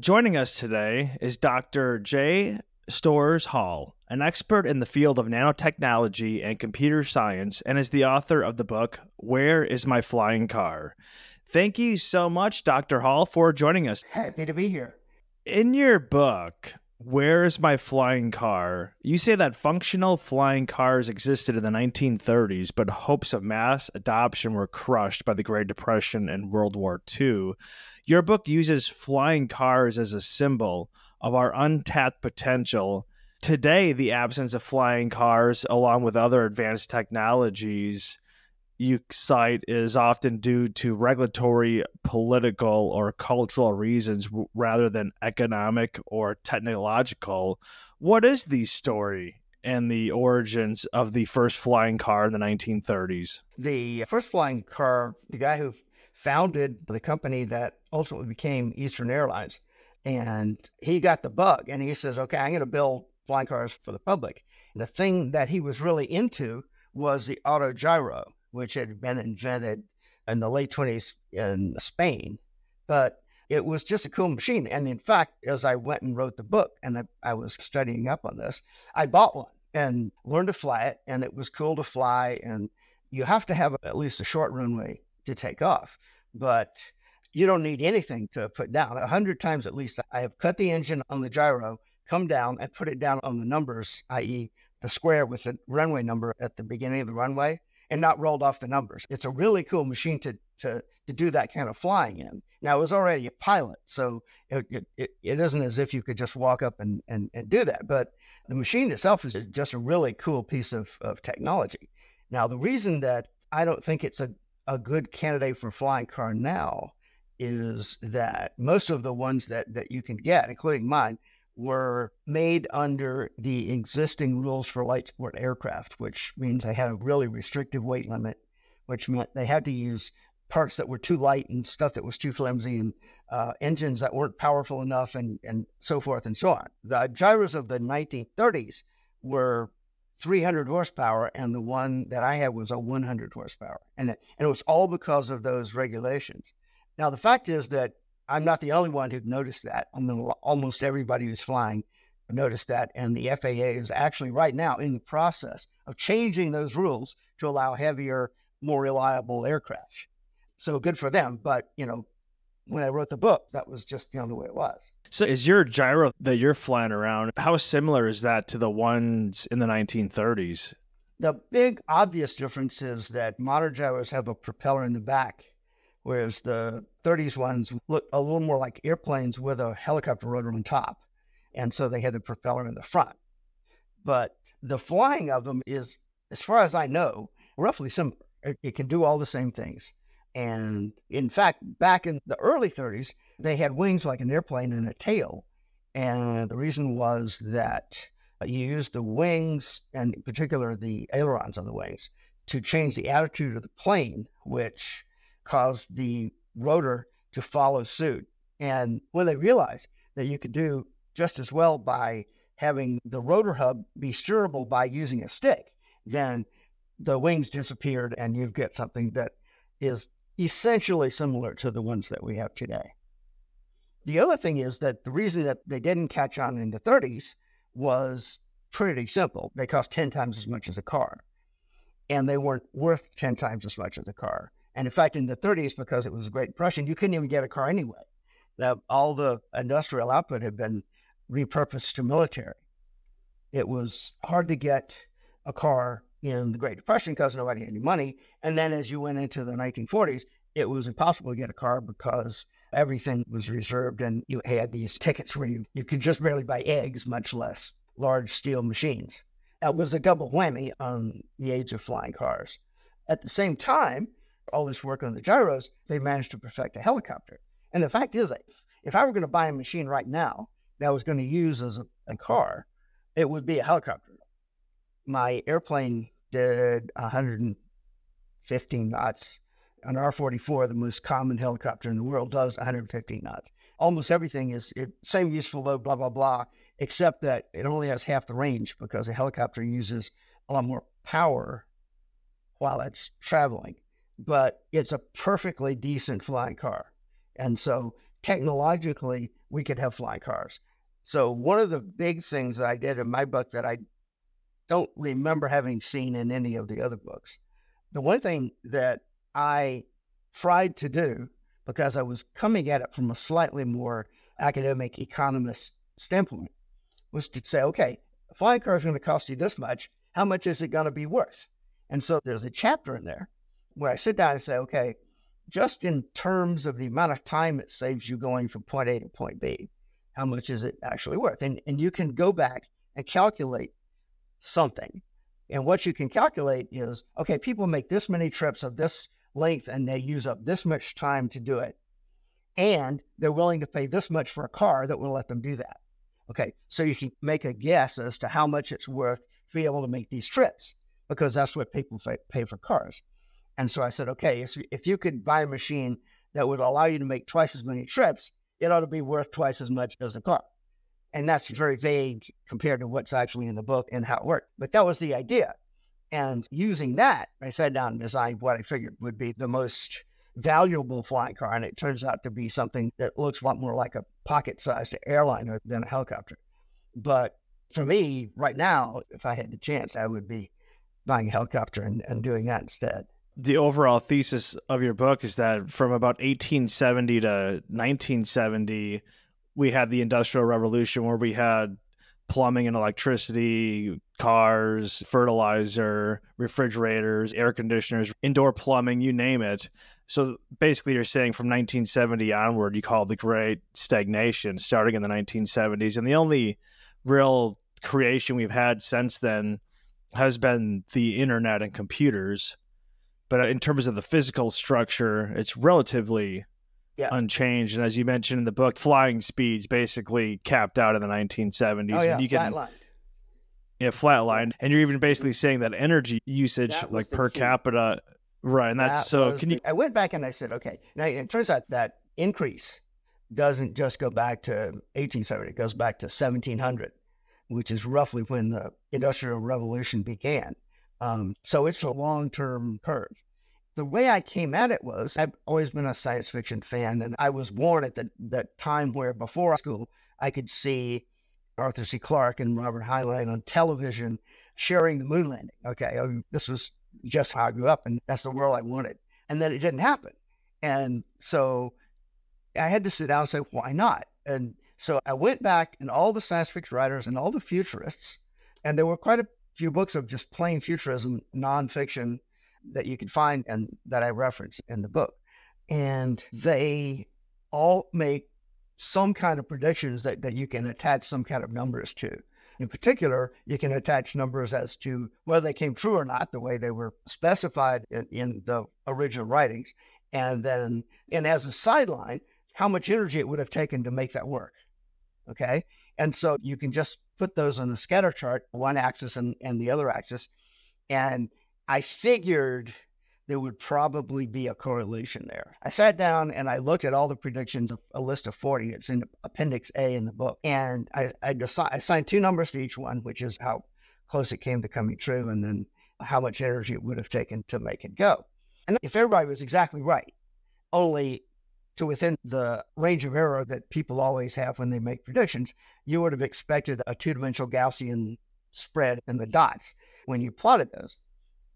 Joining us today is Dr. J. Storrs Hall, an expert in the field of nanotechnology and computer science, and is the author of the book, Where Is My Flying Car? Thank you so much, Dr. Hall, for joining us. Happy to be here. In your book, Where Is My Flying Car?, you say that functional flying cars existed in the 1930s, but hopes of mass adoption were crushed by the Great Depression and World War II. Your book uses flying cars as a symbol of our untapped potential. Today, the absence of flying cars, along with other advanced technologies you cite, is often due to regulatory, political, or cultural reasons rather than economic or technological. What is the story and the origins of the first flying car in the 1930s? The first flying car, the guy who founded the company that ultimately became Eastern Airlines. And he got the bug and he says, okay, I'm going to build flying cars for the public. And the thing that he was really into was the Autogyro, which had been invented in the late 20s in Spain. But it was just a cool machine. And in fact, as I went and wrote the book, and I was studying up on this, I bought one and learned to fly it. And it was cool to fly. And you have to have at least a short runway to take off, but you don't need anything to put down. 100 times at least, I have cut the engine on the gyro, come down and put it down on the numbers, i.e. the square with the runway number at the beginning of the runway, and not rolled off the numbers. It's a really cool machine to do that kind of flying in. Now, it was already a pilot, so it isn't as if you could just walk up and do that. But the machine itself is just a really cool piece of technology. Now, the reason that I don't think it's a good candidate for flying car now is that most of the ones that you can get, including mine, were made under the existing rules for light sport aircraft, which means they had a really restrictive weight limit, which meant they had to use parts that were too light and stuff that was too flimsy and engines that weren't powerful enough and so forth and so on. The gyros of the 1930s were 300 horsepower, and the one that I had was a 100 horsepower. And it was all because of those regulations. Now, the fact is that I'm not the only one who noticed that. I mean, almost everybody who's flying noticed that. And the FAA is actually right now in the process of changing those rules to allow heavier, more reliable aircraft. So good for them. But, you know, when I wrote the book, that was just, you know, the way it was. So is your gyro that you're flying around, how similar is that to the ones in the 1930s? The big obvious difference is that modern gyros have a propeller in the back, whereas the 30s ones looked a little more like airplanes with a helicopter rotor on top. And so they had the propeller in the front. But the flying of them is, as far as I know, roughly similar. It can do all the same things. And in fact, back in the early 30s, they had wings like an airplane and a tail. And the reason was that you used the wings, and in particular the ailerons on the wings, to change the attitude of the plane, which caused the rotor to follow suit. And when they realized that you could do just as well by having the rotor hub be steerable by using a stick, then the wings disappeared and you've got something that is essentially similar to the ones that we have today. The other thing is that the reason that they didn't catch on in the 30s was pretty simple. They cost 10 times as much as a car, and they weren't worth 10 times as much as a car. And in fact, in the 30s, because it was the Great Depression, you couldn't even get a car anyway. All the industrial output had been repurposed to military. It was hard to get a car in the Great Depression because nobody had any money. And then as you went into the 1940s, it was impossible to get a car because everything was reserved and you had these tickets where you could just barely buy eggs, much less large steel machines. That was a double whammy on the age of flying cars. At the same time, all this work on the gyros, they managed to perfect a helicopter. And the fact is, if I were going to buy a machine right now that I was going to use as a car, it would be a helicopter. My airplane did 115 knots. An R-44, the most common helicopter in the world, does 115 knots. Almost everything is same useful load, blah, blah, blah, except that it only has half the range because a helicopter uses a lot more power while it's traveling. But it's a perfectly decent flying car. And so technologically we could have flying cars. So one of the big things that I did in my book that I don't remember having seen in any of the other books, the one thing that I tried to do, because I was coming at it from a slightly more academic economist standpoint, was to say, okay, a flying car is going to cost you this much. How much is it going to be worth? And so there's a chapter in there where I sit down and say, okay, just in terms of the amount of time it saves you going from point A to point B, how much is it actually worth? And you can go back and calculate something. And what you can calculate is, okay, people make this many trips of this length and they use up this much time to do it. And they're willing to pay this much for a car that will let them do that. Okay, so you can make a guess as to how much it's worth to be able to make these trips, because that's what people pay for cars. And so I said, okay, if you could buy a machine that would allow you to make twice as many trips, it ought to be worth twice as much as the car. And that's very vague compared to what's actually in the book and how it worked. But that was the idea. And using that, I sat down and designed what I figured would be the most valuable flying car. And it turns out to be something that looks a lot more like a pocket-sized airliner than a helicopter. But for me, right now, if I had the chance, I would be buying a helicopter and doing that instead. The overall thesis of your book is that from about 1870 to 1970, we had the Industrial Revolution, where we had plumbing and electricity, cars, fertilizer, refrigerators, air conditioners, indoor plumbing, you name it. So basically you're saying from 1970 onward, you call it the Great Stagnation, starting in the 1970s. And the only real creation we've had since then has been the internet and computers. But in terms of the physical structure, it's relatively unchanged. And as you mentioned in the book, flying speeds basically capped out in the 1970s. Oh, yeah, flatlined. Yeah, flatlined. And you're even basically saying that energy usage, that like per capita, right? And that's I went back and I said, okay, now it turns out that increase doesn't just go back to 1870, it goes back to 1700, which is roughly when the Industrial Revolution began. So it's a long-term curve. The way I came at it was, I've always been a science fiction fan, and I was born at the time where before school, I could see Arthur C. Clarke and Robert Heinlein on television sharing the moon landing. Okay, I mean, this was just how I grew up, and that's the world I wanted. And then it didn't happen. And so I had to sit down and say, why not? And so I went back, and all the science fiction writers and all the futurists, and there were quite a few books of just plain futurism, nonfiction, that you could find and that I reference in the book. And they all make some kind of predictions that you can attach some kind of numbers to. In particular, you can attach numbers as to whether they came true or not, the way they were specified in the original writings. And then, and as a sideline, how much energy it would have taken to make that work. Okay. And so you can just put those on the scatter chart, one axis and the other axis. And I figured there would probably be a correlation there. I sat down and I looked at all the predictions of a list of 40. It's in Appendix A in the book. And I assigned two numbers to each one, which is how close it came to coming true and then how much energy it would have taken to make it go. And if everybody was exactly right, only to within the range of error that people always have when they make predictions, you would have expected a two-dimensional Gaussian spread in the dots when you plotted those.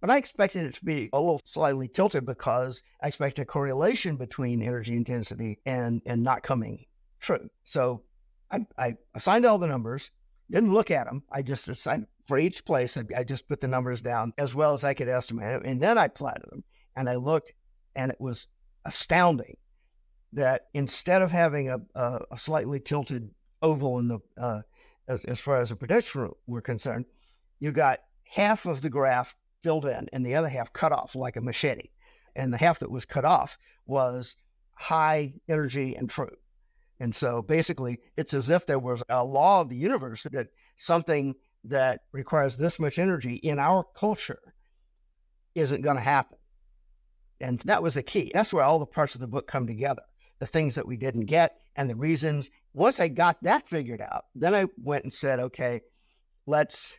But I expected it to be a little slightly tilted because I expected a correlation between energy intensity and not coming true. So I assigned all the numbers, didn't look at them. I just assigned for each place. I just put the numbers down as well as I could estimate it. And then I plotted them and I looked, and it was astounding that instead of having a slightly tilted oval in the as far as the predictions were concerned, you got half of the graph filled in and the other half cut off like a machete. And the half that was cut off was high energy and true. And so basically it's as if there was a law of the universe that something that requires this much energy in our culture isn't going to happen. And that was the key. That's where all the parts of the book come together, the things that we didn't get and the reasons. Once I got that figured out, then I went and said, okay, let's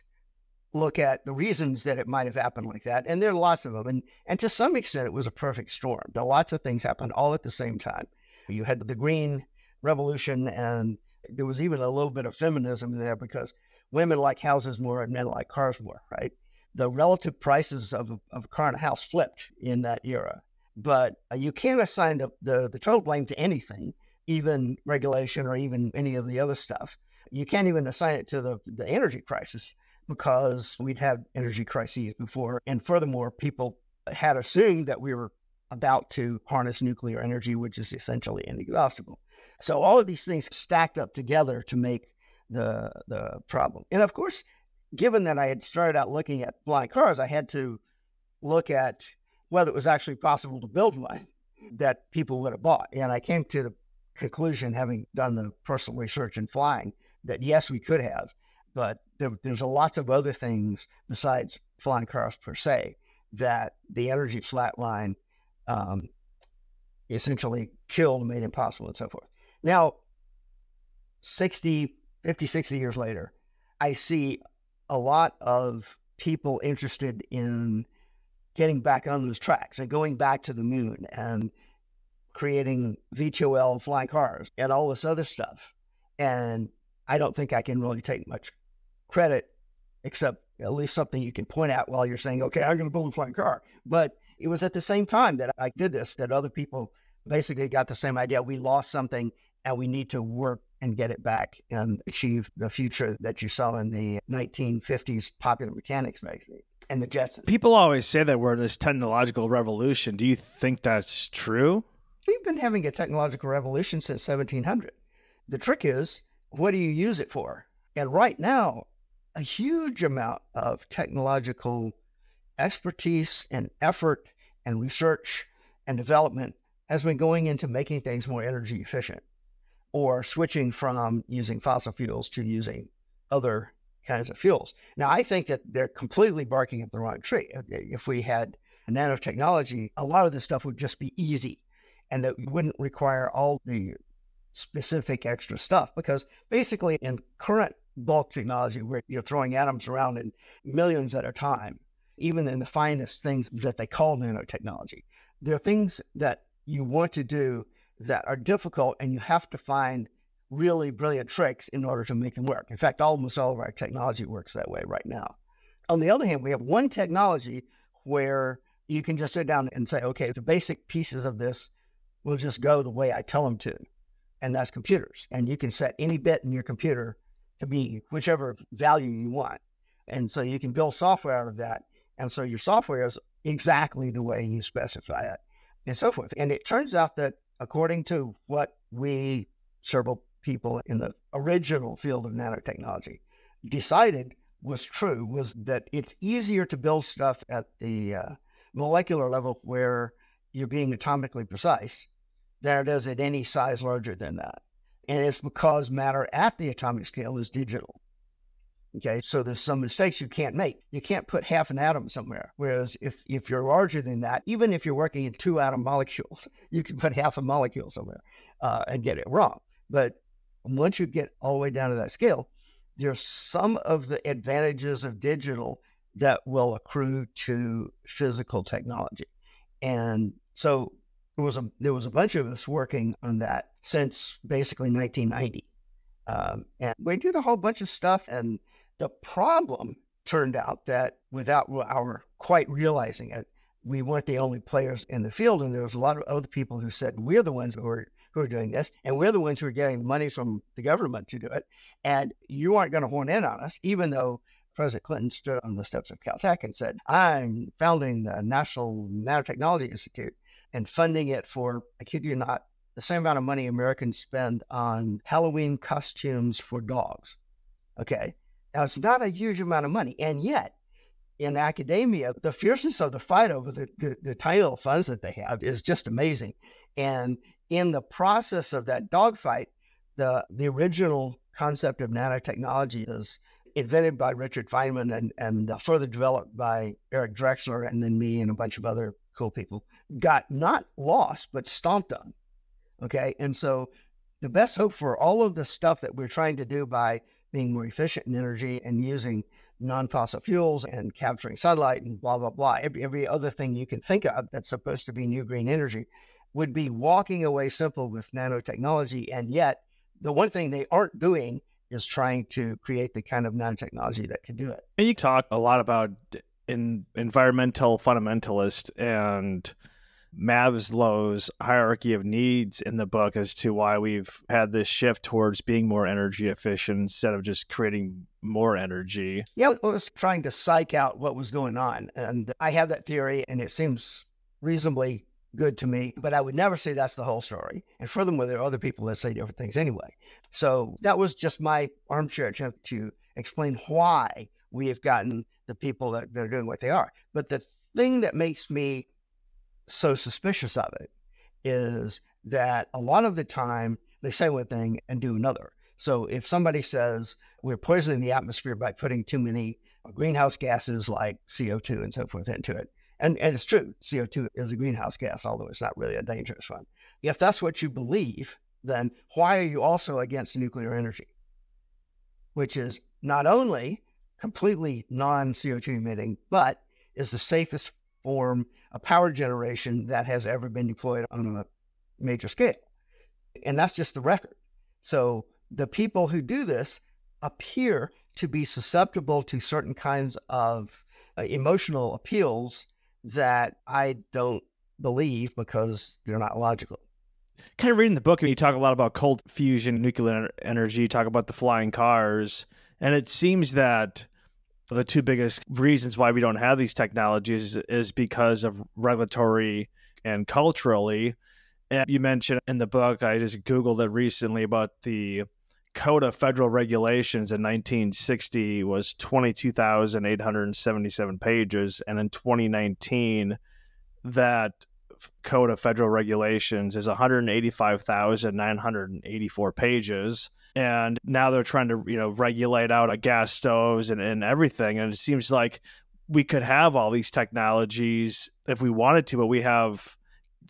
look at the reasons that it might have happened like that. And there are lots of them. And to some extent, it was a perfect storm. There are lots of things happened all at the same time. You had the green revolution, and there was even a little bit of feminism in there because women like houses more and men like cars more, right? The relative prices of a car and a house flipped in that era. But you can't assign the total blame to anything, even regulation or even any of the other stuff. You can't even assign it to the energy crisis because we'd had energy crises before. And furthermore, people had assumed that we were about to harness nuclear energy, which is essentially inexhaustible. So all of these things stacked up together to make the problem. And of course, given that I had started out looking at flying cars, I had to look at whether it was actually possible to build one that people would have bought. And I came to the conclusion, having done the personal research in flying, that yes, we could have, but there's lots of other things besides flying cars per se that the energy flatline essentially killed, made impossible, and so forth. Now, 50, 60 years later, I see a lot of people interested in getting back on those tracks and going back to the moon and creating V2L flying cars and all this other stuff. And I don't think I can really take much credit, except at least something you can point out while you're saying, okay, I'm going to build a flying car. But it was at the same time that I did this, that other people basically got the same idea. We lost something and we need to work and get it back and achieve the future that you saw in the 1950s Popular Mechanics magazine and the Jetsons. People always say that we're this technological revolution. Do you think that's true? We've been having a technological revolution since 1700. The trick is, what do you use it for? And right now, a huge amount of technological expertise and effort and research and development has been going into making things more energy efficient or switching from using fossil fuels to using other kinds of fuels. Now, I think that they're completely barking up the wrong tree. If we had nanotechnology, a lot of this stuff would just be easy and that wouldn't require all the specific extra stuff, because basically in current bulk technology, where you're throwing atoms around in millions at a time, even in the finest things that they call nanotechnology, there are things that you want to do that are difficult and you have to find really brilliant tricks in order to make them work. In fact, almost all of our technology works that way right now. On the other hand, we have one technology where you can just sit down and say, okay, the basic pieces of this will just go the way I tell them to, and that's computers. And you can set any bit in your computer to be whichever value you want. And so you can build software out of that. And so your software is exactly the way you specify it and so forth. And it turns out that according to what we several people in the original field of nanotechnology decided was true, was that it's easier to build stuff at the molecular level where you're being atomically precise than it is at any size larger than that. And it's because matter at the atomic scale is digital. Okay, so there's some mistakes you can't make. You can't put half an atom somewhere. Whereas if you're larger than that, even if you're working in 2-atom molecules, you can put half a molecule somewhere and get it wrong. But once you get all the way down to that scale, there's some of the advantages of digital that will accrue to physical technology. And so there was a bunch of us working on that since basically 1990. And we did a whole bunch of stuff, and the problem turned out that without our quite realizing it, we weren't the only players in the field. And there was a lot of other people who said, we're the ones who are doing this, and we're the ones who are getting money from the government to do it. And you aren't going to horn in on us, even though President Clinton stood on the steps of Caltech and said, I'm founding the National Nanotechnology Institute and funding it for, I kid you not, the same amount of money Americans spend on Halloween costumes for dogs. Okay. Now, it's not a huge amount of money. And yet, in academia, the fierceness of the fight over the tiny little funds that they have is just amazing. And in the process of that dogfight, the original concept of nanotechnology is invented by Richard Feynman and further developed by Eric Drexler and then me and a bunch of other cool people, got not lost, but stomped on. Okay, and so the best hope for all of the stuff that we're trying to do by being more efficient in energy and using non-fossil fuels and capturing sunlight and blah, blah, blah, every other thing you can think of that's supposed to be new green energy, would be walking away simple with nanotechnology. And yet the one thing they aren't doing is trying to create the kind of nanotechnology that can do it. And you talk a lot about environmental fundamentalist and Maslow's hierarchy of needs in the book as to why we've had this shift towards being more energy efficient instead of just creating more energy. Yeah, I was trying to psych out what was going on. And I have that theory, and it seems reasonably good to me, but I would never say that's the whole story. And furthermore, there are other people that say different things anyway. So that was just my armchair attempt to explain why we have gotten the people that are doing what they are. But the thing that makes me so suspicious of it is that a lot of the time they say one thing and do another. So if somebody says we're poisoning the atmosphere by putting too many greenhouse gases like CO2 and so forth into it, and it's true, CO2 is a greenhouse gas, although it's not really a dangerous one. If that's what you believe, then why are you also against nuclear energy, which is not only completely non-CO2 emitting, but is the safest form of power generation that has ever been deployed on a major scale. And that's just the record. So the people who do this appear to be susceptible to certain kinds of emotional appeals that I don't believe because they're not logical. Kind of reading the book, I mean, you talk a lot about cold fusion, nuclear energy, you talk about the flying cars, and it seems that the two biggest reasons why we don't have these technologies is because of regulatory and culturally. And you mentioned in the book, I just Googled it recently, about the Code of Federal Regulations in 1960 was 22,877 pages. And in 2019, that Code of Federal Regulations is 185,984 pages. And now they're trying to, regulate out gas stoves and everything. And it seems like we could have all these technologies if we wanted to, but we have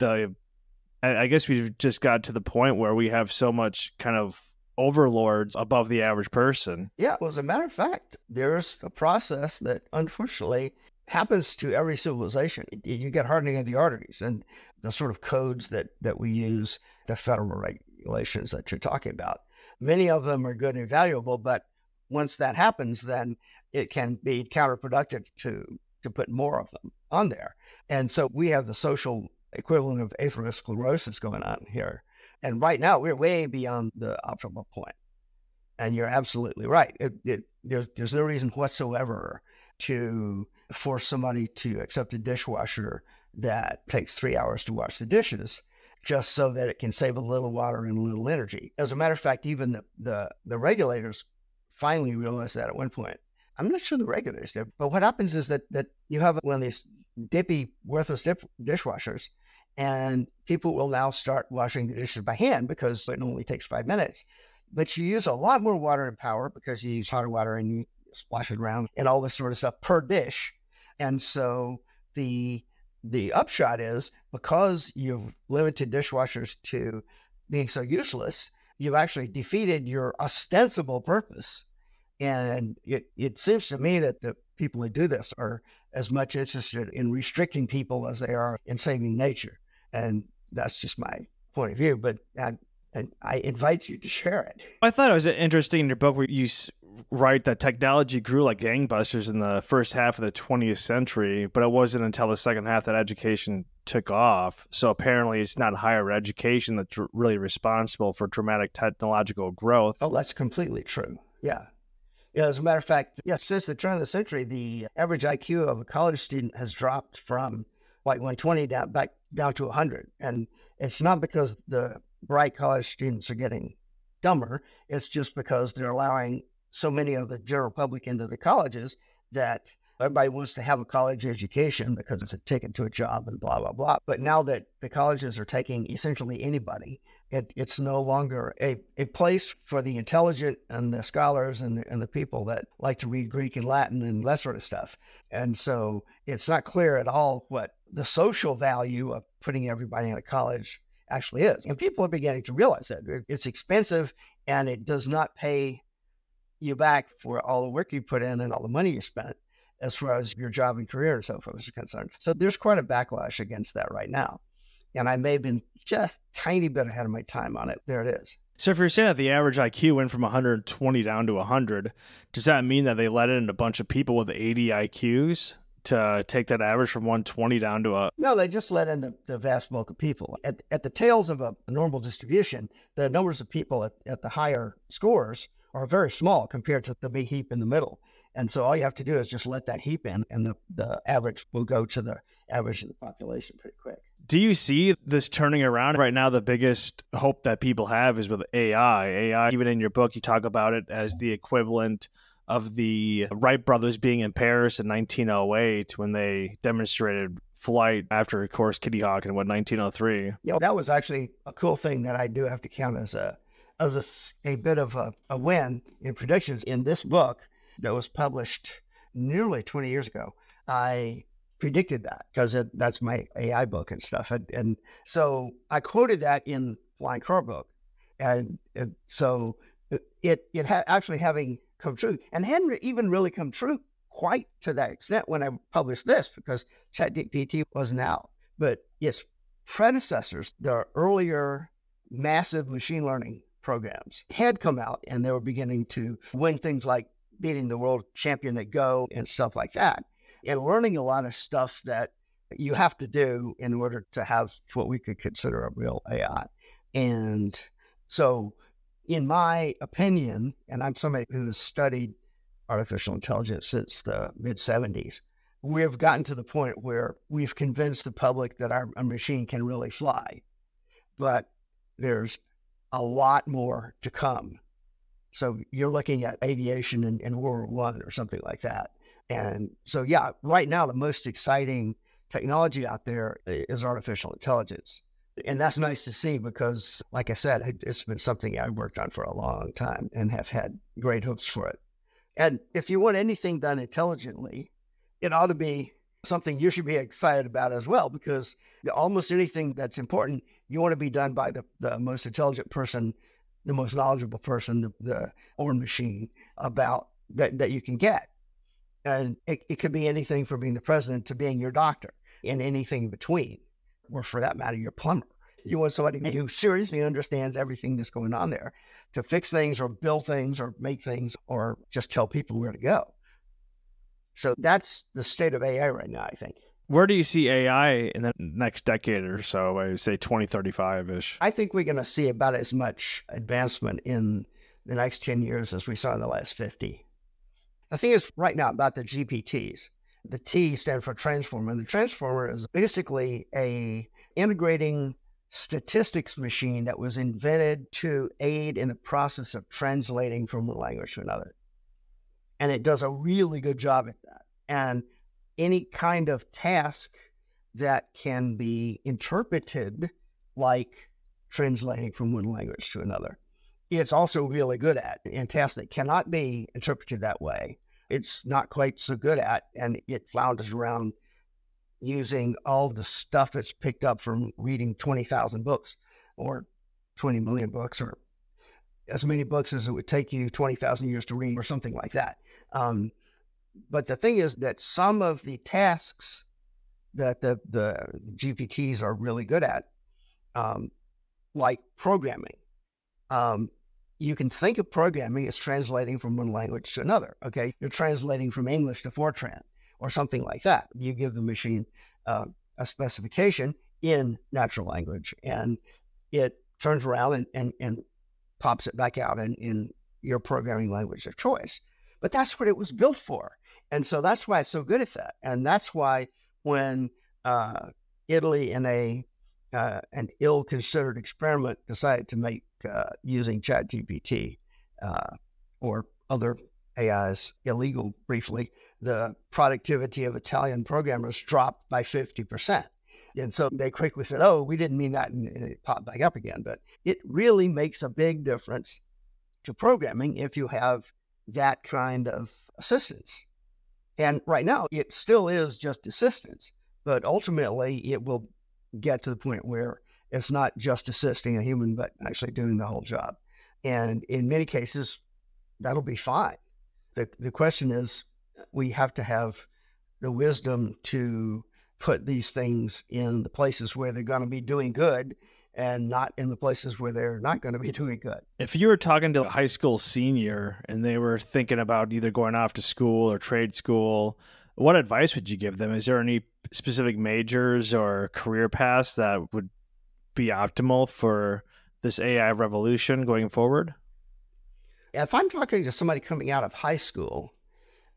I guess we've just got to the point where we have so much kind of overlords above the average person. Yeah. Well, as a matter of fact, there's a process that unfortunately happens to every civilization. You get hardening of the arteries and the sort of codes that we use, the federal regulations that you're talking about. Many of them are good and valuable, but once that happens, then it can be counterproductive to put more of them on there. And so we have the social equivalent of atherosclerosis going on here. And right now, we're way beyond the optimal point. And you're absolutely right. There's no reason whatsoever to force somebody to accept a dishwasher that takes 3 hours to wash the dishes just so that it can save a little water and a little energy. As a matter of fact, even the regulators finally realized that at one point. I'm not sure the regulators did, but what happens is that you have one of these dippy, worthless dishwashers, and people will now start washing the dishes by hand because it only takes 5 minutes. But you use a lot more water and power because you use hot water and you splash it around and all this sort of stuff per dish. And so the upshot is, because you've limited dishwashers to being so useless, you've actually defeated your ostensible purpose. And it seems to me that the people who do this are as much interested in restricting people as they are in saving nature. And that's just my point of view, but I invite you to share it. I thought it was interesting in your book where you write that technology grew like gangbusters in the first half of the 20th century, but it wasn't until the second half that education took off. So apparently it's not higher education that's really responsible for dramatic technological growth. Oh, that's completely true. Yeah. Yeah, as a matter of fact, since the turn of the century, the average IQ of a college student has dropped from like 120 down to 100. And it's not because the bright college students are getting dumber. It's just because they're allowing so many of the general public into the colleges that everybody wants to have a college education because it's a ticket to a job and blah, blah, blah. But now that the colleges are taking essentially anybody, it's no longer a place for the intelligent and the scholars and the people that like to read Greek and Latin and that sort of stuff. And so it's not clear at all what the social value of putting everybody in a college actually is. And people are beginning to realize that it's expensive and it does not pay you back for all the work you put in and all the money you spent as far as your job and career and so forth is concerned. So there's quite a backlash against that right now. And I may have been just tiny bit ahead of my time on it. There it is. So if you're saying that the average IQ went from 120 down to 100, does that mean that they let in a bunch of people with 80 IQs to take that average from 120 down to a... No, they just let in the vast bulk of people. At the tails of a normal distribution, the numbers of people at the higher scores are very small compared to the big heap in the middle. And so all you have to do is just let that heap in, and the average will go to the average of the population pretty quick. Do you see this turning around? Right now, the biggest hope that people have is with AI. AI, even in your book, you talk about it as the equivalent of the Wright brothers being in Paris in 1908 when they demonstrated flight after, of course, Kitty Hawk in 1903. Yeah, that was actually a cool thing that I do have to count as a bit of a win in predictions. In this book that was published nearly 20 years ago, I predicted that because that's my AI book and stuff. And so I quoted that in Flying Car book. And so it actually having come true, and hadn't even really come true quite to that extent when I published this, because ChatGPT wasn't out. But its predecessors, the earlier massive machine learning programs, had come out, and they were beginning to win things like beating the world champion at Go and stuff like that, and learning a lot of stuff that you have to do in order to have what we could consider a real AI. And so in my opinion, and I'm somebody who has studied artificial intelligence since the mid-70s, we've gotten to the point where we've convinced the public that our machine can really fly, but there's a lot more to come. So you're looking at aviation in World War I or something like that. And so, yeah, right now, the most exciting technology out there is artificial intelligence. And that's nice to see because, like I said, it's been something I worked on for a long time and have had great hopes for it. And if you want anything done intelligently, it ought to be something you should be excited about as well, because almost anything that's important, you want to be done by the most intelligent person, the most knowledgeable person, the or machine about that you can get. And it could be anything from being the president to being your doctor and anything in between, or for that matter, your plumber. You want somebody who seriously understands everything that's going on there to fix things or build things or make things or just tell people where to go. So that's the state of AI right now, I think. Where do you see AI in the next decade or so? I would say 2035-ish. I think we're going to see about as much advancement in the next 10 years as we saw in the last 50. The thing is right now about the GPTs, the T stands for transformer. And the transformer is basically a integrating statistics machine that was invented to aid in the process of translating from one language to another. And it does a really good job at that. And any kind of task that can be interpreted, like translating from one language to another, it's also really good at, and tasks that cannot be interpreted that way, it's not quite so good at, and it flounders around using all the stuff it's picked up from reading 20,000 books or 20 million books or as many books as it would take you 20,000 years to read or something like that. But the thing is that some of the tasks that the GPTs are really good at, like programming, you can think of programming as translating from one language to another, okay? You're translating from English to Fortran or something like that. You give the machine a specification in natural language, and it turns around and pops it back out in your programming language of choice. But that's what it was built for. And so that's why it's so good at that. And that's why when Italy in an ill-considered experiment decided to make using ChatGPT or other AIs illegal briefly, the productivity of Italian programmers dropped by 50%. And so they quickly said, oh, we didn't mean that, and it popped back up again. But it really makes a big difference to programming if you have that kind of assistance. And right now, it still is just assistance, but ultimately it will get to the point where it's not just assisting a human, but actually doing the whole job. And in many cases, that'll be fine. The question is, we have to have the wisdom to put these things in the places where they're going to be doing good and not in the places where they're not going to be doing good. If you were talking to a high school senior and they were thinking about either going off to school or trade school, what advice would you give them? Is there any specific majors or career paths that would be optimal for this AI revolution going forward? If I'm talking to somebody coming out of high school,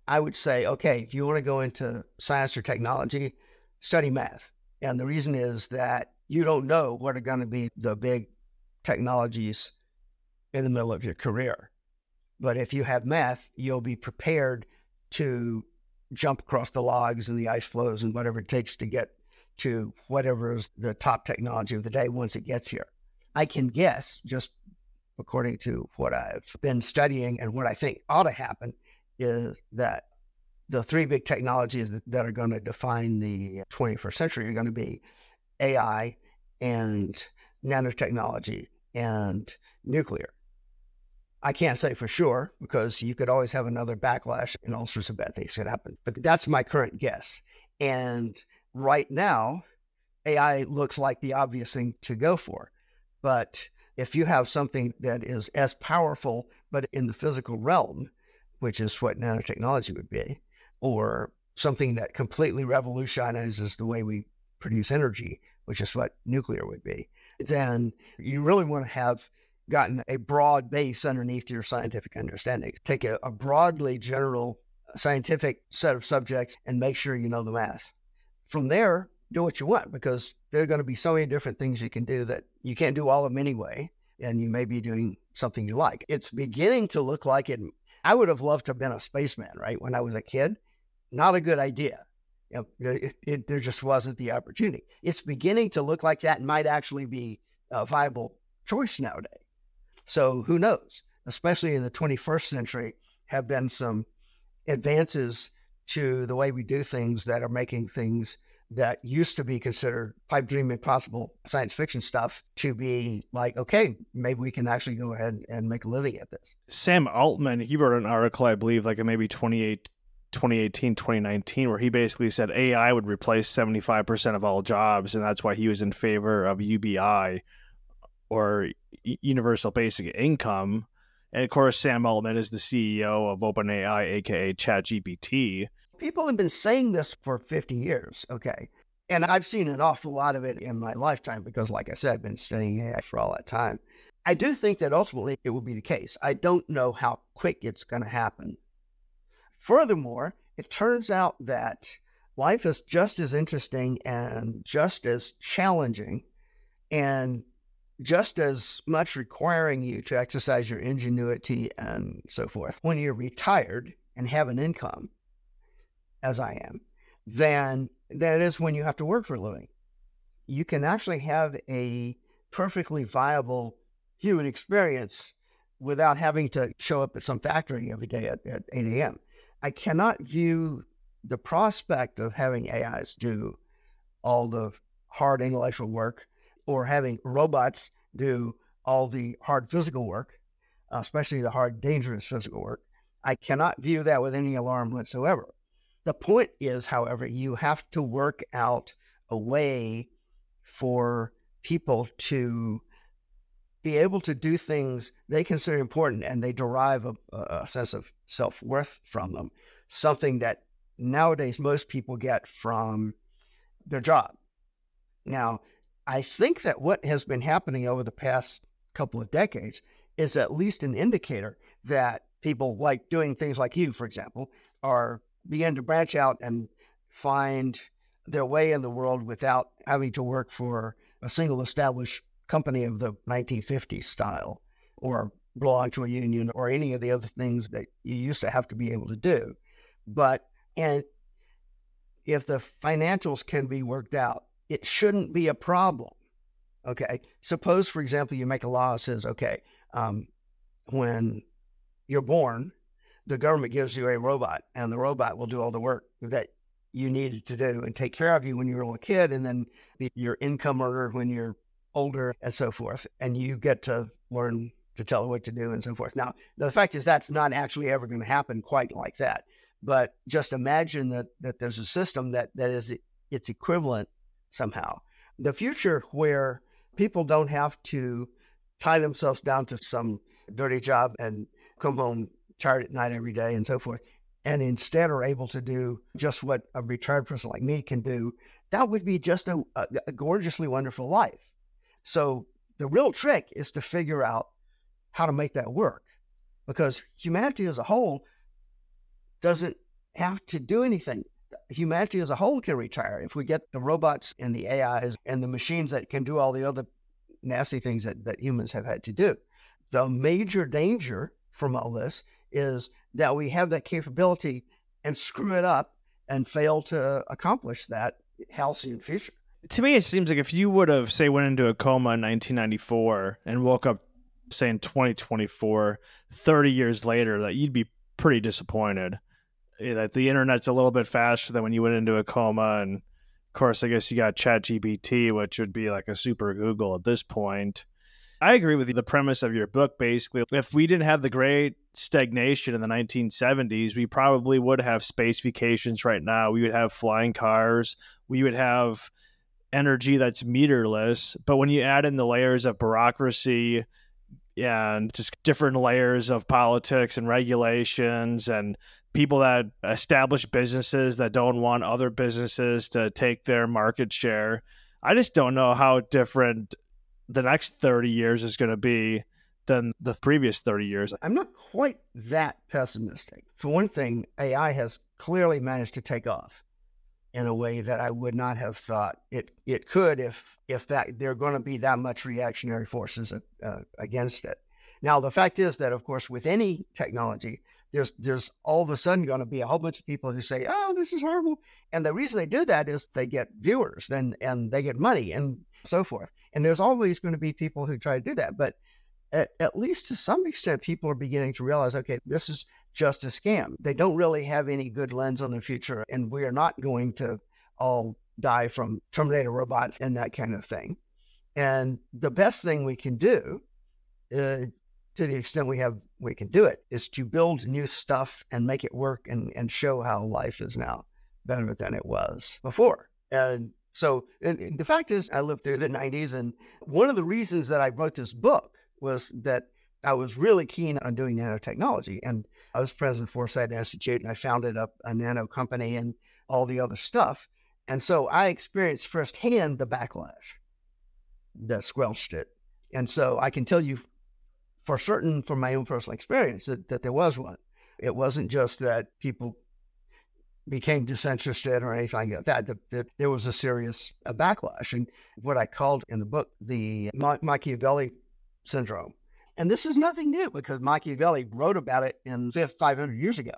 I would say, okay, if you want to go into science or technology, study math. And the reason is that you don't know what are going to be the big technologies in the middle of your career. But if you have math, you'll be prepared to jump across the logs and the ice floes and whatever it takes to get to whatever is the top technology of the day once it gets here. I can guess, just according to what I've been studying and what I think ought to happen, is that the three big technologies that are going to define the 21st century are going to be AI and nanotechnology and nuclear. I can't say for sure because you could always have another backlash and all sorts of bad things could happen. But that's my current guess. And right now, AI looks like the obvious thing to go for. But if you have something that is as powerful, but in the physical realm, which is what nanotechnology would be, or something that completely revolutionizes the way we produce energy, which is what nuclear would be, then you really want to have gotten a broad base underneath your scientific understanding. Take a broadly general scientific set of subjects and make sure you know the math. From there, do what you want, because there are going to be so many different things you can do that you can't do all of them anyway, and you may be doing something you like. It's beginning to look like it. I would have loved to have been a spaceman, right? When I was a kid, not a good idea. You know, there just wasn't the opportunity. It's beginning to look like that might actually be a viable choice nowadays. So who knows, especially in the 21st century, have been some advances to the way we do things that are making things that used to be considered pipe dream impossible science fiction stuff to be like, okay, maybe we can actually go ahead and make a living at this. Sam Altman, he wrote an article, I believe, like in maybe 2018, 2019, where he basically said AI would replace 75% of all jobs, and that's why he was in favor of UBI, or universal basic income. And of course, Sam Altman is the CEO of OpenAI, aka ChatGPT. People have been saying this for 50 years, okay? And I've seen an awful lot of it in my lifetime because, like I said, I've been studying AI for all that time. I do think that ultimately it will be the case. I don't know how quick it's going to happen. Furthermore, it turns out that life is just as interesting and just as challenging and just as much requiring you to exercise your ingenuity and so forth when you're retired and have an income, as I am, than it is when you have to work for a living. You can actually have a perfectly viable human experience without having to show up at some factory every day at 8 a.m. I cannot view the prospect of having AIs do all the hard intellectual work or having robots do all the hard physical work, especially the hard, dangerous physical work. I cannot view that with any alarm whatsoever. The point is, however, you have to work out a way for people to be able to do things they consider important and they derive a sense of self-worth from them, something that nowadays most people get from their job. Now, I think that what has been happening over the past couple of decades is at least an indicator that people like doing things like you, for example, are begin to branch out and find their way in the world without having to work for a single established company of the 1950s style or belong to a union or any of the other things that you used to have to be able to do. And if the financials can be worked out, it shouldn't be a problem, okay? Suppose, for example, you make a law that says, okay, when you're born, the government gives you a robot, and the robot will do all the work that you needed to do and take care of you when you were a little kid, and then be your income earner when you're older, and so forth. And you get to learn to tell it what to do and so forth. Now, the fact is that's not actually ever going to happen quite like that. But just imagine that there's a system that is its equivalent somehow. The future where people don't have to tie themselves down to some dirty job and come home tired at night every day and so forth, and instead are able to do just what a retired person like me can do, that would be just a gorgeously wonderful life. So the real trick is to figure out how to make that work, because humanity as a whole doesn't have to do anything. Humanity as a whole can retire if we get the robots and the AIs and the machines that can do all the other nasty things that humans have had to do. The major danger from all this is that we have that capability and screw it up and fail to accomplish that halcyon future. To me, it seems like if you would have, say, went into a coma in 1994 and woke up, say, in 2024, 30 years later, that you'd be pretty disappointed. That the internet's a little bit faster than when you went into a coma. And of course, I guess you got ChatGPT, which would be like a super Google at this point. I agree with you. The premise of your book, basically, if we didn't have the great stagnation in the 1970s, we probably would have space vacations right now. We would have flying cars. We would have energy that's meterless. But when you add in the layers of bureaucracy and just different layers of politics and regulations and people that establish businesses that don't want other businesses to take their market share, I just don't know how different the next 30 years is going to be than the previous 30 years. I'm not quite that pessimistic. For one thing, AI has clearly managed to take off in a way that I would not have thought it could if that there are going to be that much reactionary forces against it. Now, the fact is that, of course, with any technology, there's all of a sudden going to be a whole bunch of people who say, oh, this is horrible. And the reason they do that is they get viewers and they get money and so forth. And there's always going to be people who try to do that. But at least to some extent, people are beginning to realize, okay, this is just a scam. They don't really have any good lens on the future, and we are not going to all die from Terminator robots and that kind of thing. And the best thing we can do, to the extent we can do it, is to build new stuff and make it work and show how life is now better than it was before. And so and the fact is, I lived through the 90s, and one of the reasons that I wrote this book was that I was really keen on doing nanotechnology, and I was president of Foresight Institute, and I founded a nano company and all the other stuff. And so I experienced firsthand the backlash that squelched it. And so I can tell you for certain from my own personal experience that there was one. It wasn't just that people became disinterested or anything like that. There was a serious backlash, and what I called in the book the Machiavelli syndrome. And this is nothing new, because Machiavelli wrote about it 500 years ago.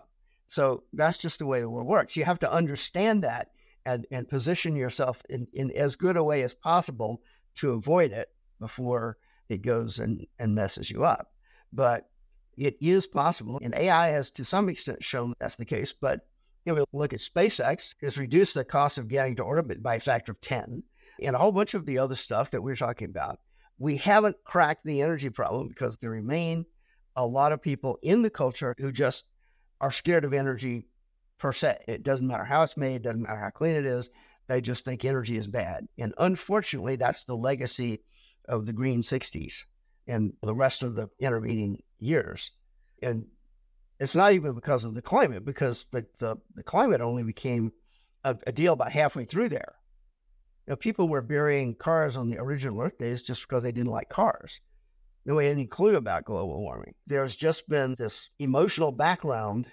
So that's just the way the world works. You have to understand that and position yourself in as good a way as possible to avoid it before it goes and messes you up. But it is possible, and AI has to some extent shown that's the case. But if we look at SpaceX, it's reduced the cost of getting to orbit by a factor of 10, and a whole bunch of the other stuff that we're talking about. We haven't cracked the energy problem because there remain a lot of people in the culture who just are scared of energy per se. It doesn't matter how it's made, doesn't matter how clean it is. They just think energy is bad. And unfortunately, that's the legacy of the green 60s and the rest of the intervening years. And it's not even because of the climate, because the climate only became a deal about halfway through there. Now, people were burying cars on the original Earth days just because they didn't like cars. No any clue about global warming. There's just been this emotional background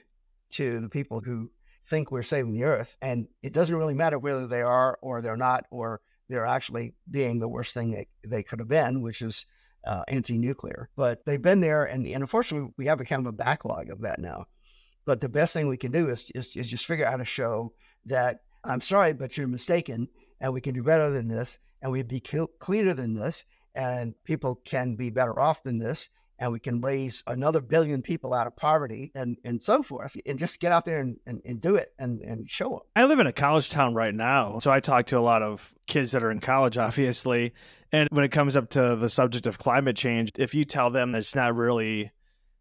to the people who think we're saving the Earth, and it doesn't really matter whether they are or they're not, or they're actually being the worst thing they could have been, which is anti-nuclear. But they've been there, and unfortunately, we have a kind of a backlog of that now. But the best thing we can do is just figure out how to show that, I'm sorry, but you're mistaken, and we can do better than this, and we'd be cleaner than this, and people can be better off than this, and we can raise another billion people out of poverty, and so forth, and just get out there and do it and show them. I live in a college town right now, so I talk to a lot of kids that are in college, obviously, and when it comes up to the subject of climate change, if you tell them it's not really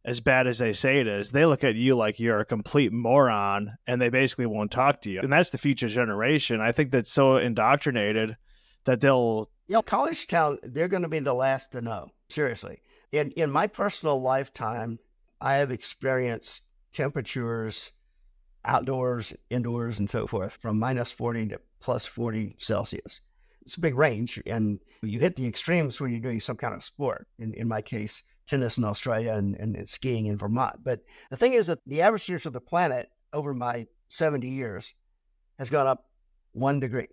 as bad as they say it is, they look at you like you're a complete moron and they basically won't talk to you. And that's the future generation. I think that's so indoctrinated that they'll... You know, college town, they're going to be the last to know. Seriously. In my personal lifetime, I have experienced temperatures outdoors, indoors, and so forth from minus 40 to plus 40 Celsius. It's a big range, and you hit the extremes when you're doing some kind of sport. In my case, tennis in Australia and skiing in Vermont. But the thing is that the average temperature of the planet over my 70 years has gone up 1 degree,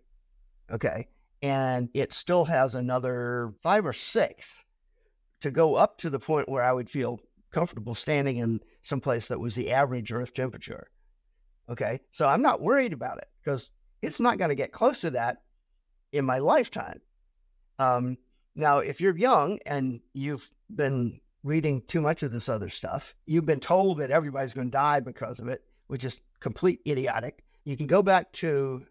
okay? And it still has another 5 or 6 to go up to the point where I would feel comfortable standing in some place that was the average Earth temperature, okay? So I'm not worried about it because it's not going to get close to that in my lifetime. Now, if you're young and you've been reading too much of this other stuff, you've been told that everybody's going to die because of it, which is complete idiotic. You can go back to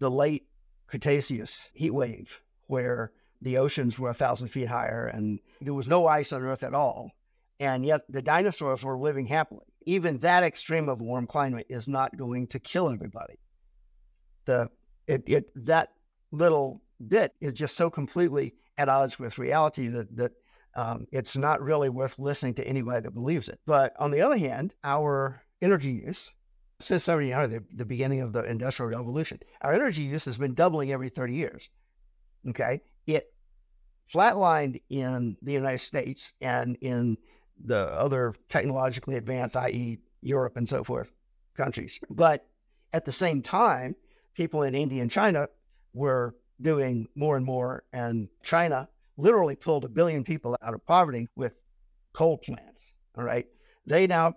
the late Cretaceous heat wave where the oceans were 1,000 feet higher and there was no ice on Earth at all. And yet the dinosaurs were living happily. Even that extreme of warm climate is not going to kill everybody. That little bit is just so completely at odds with reality that it's not really worth listening to anybody that believes it. But on the other hand, our energy use, since the beginning of the Industrial Revolution, our energy use has been doubling every 30 years, okay? It flatlined in the United States and in the other technologically advanced, i.e. Europe and so forth, countries. But at the same time, people in India and China were doing more and more, and China literally pulled 1 billion people out of poverty with coal plants, all right? They now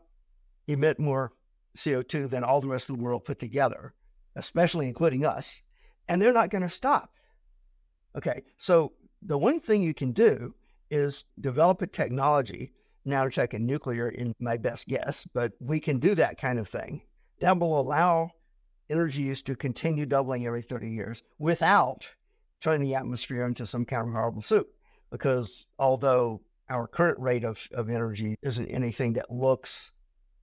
emit more CO2 than all the rest of the world put together, especially including us, and they're not going to stop. Okay, so the one thing you can do is develop a technology, nanotech and nuclear in my best guess, but we can do that kind of thing that will allow energy use to continue doubling every 30 years without turning the atmosphere into some kind of horrible soup. Because although our current rate of energy isn't anything that looks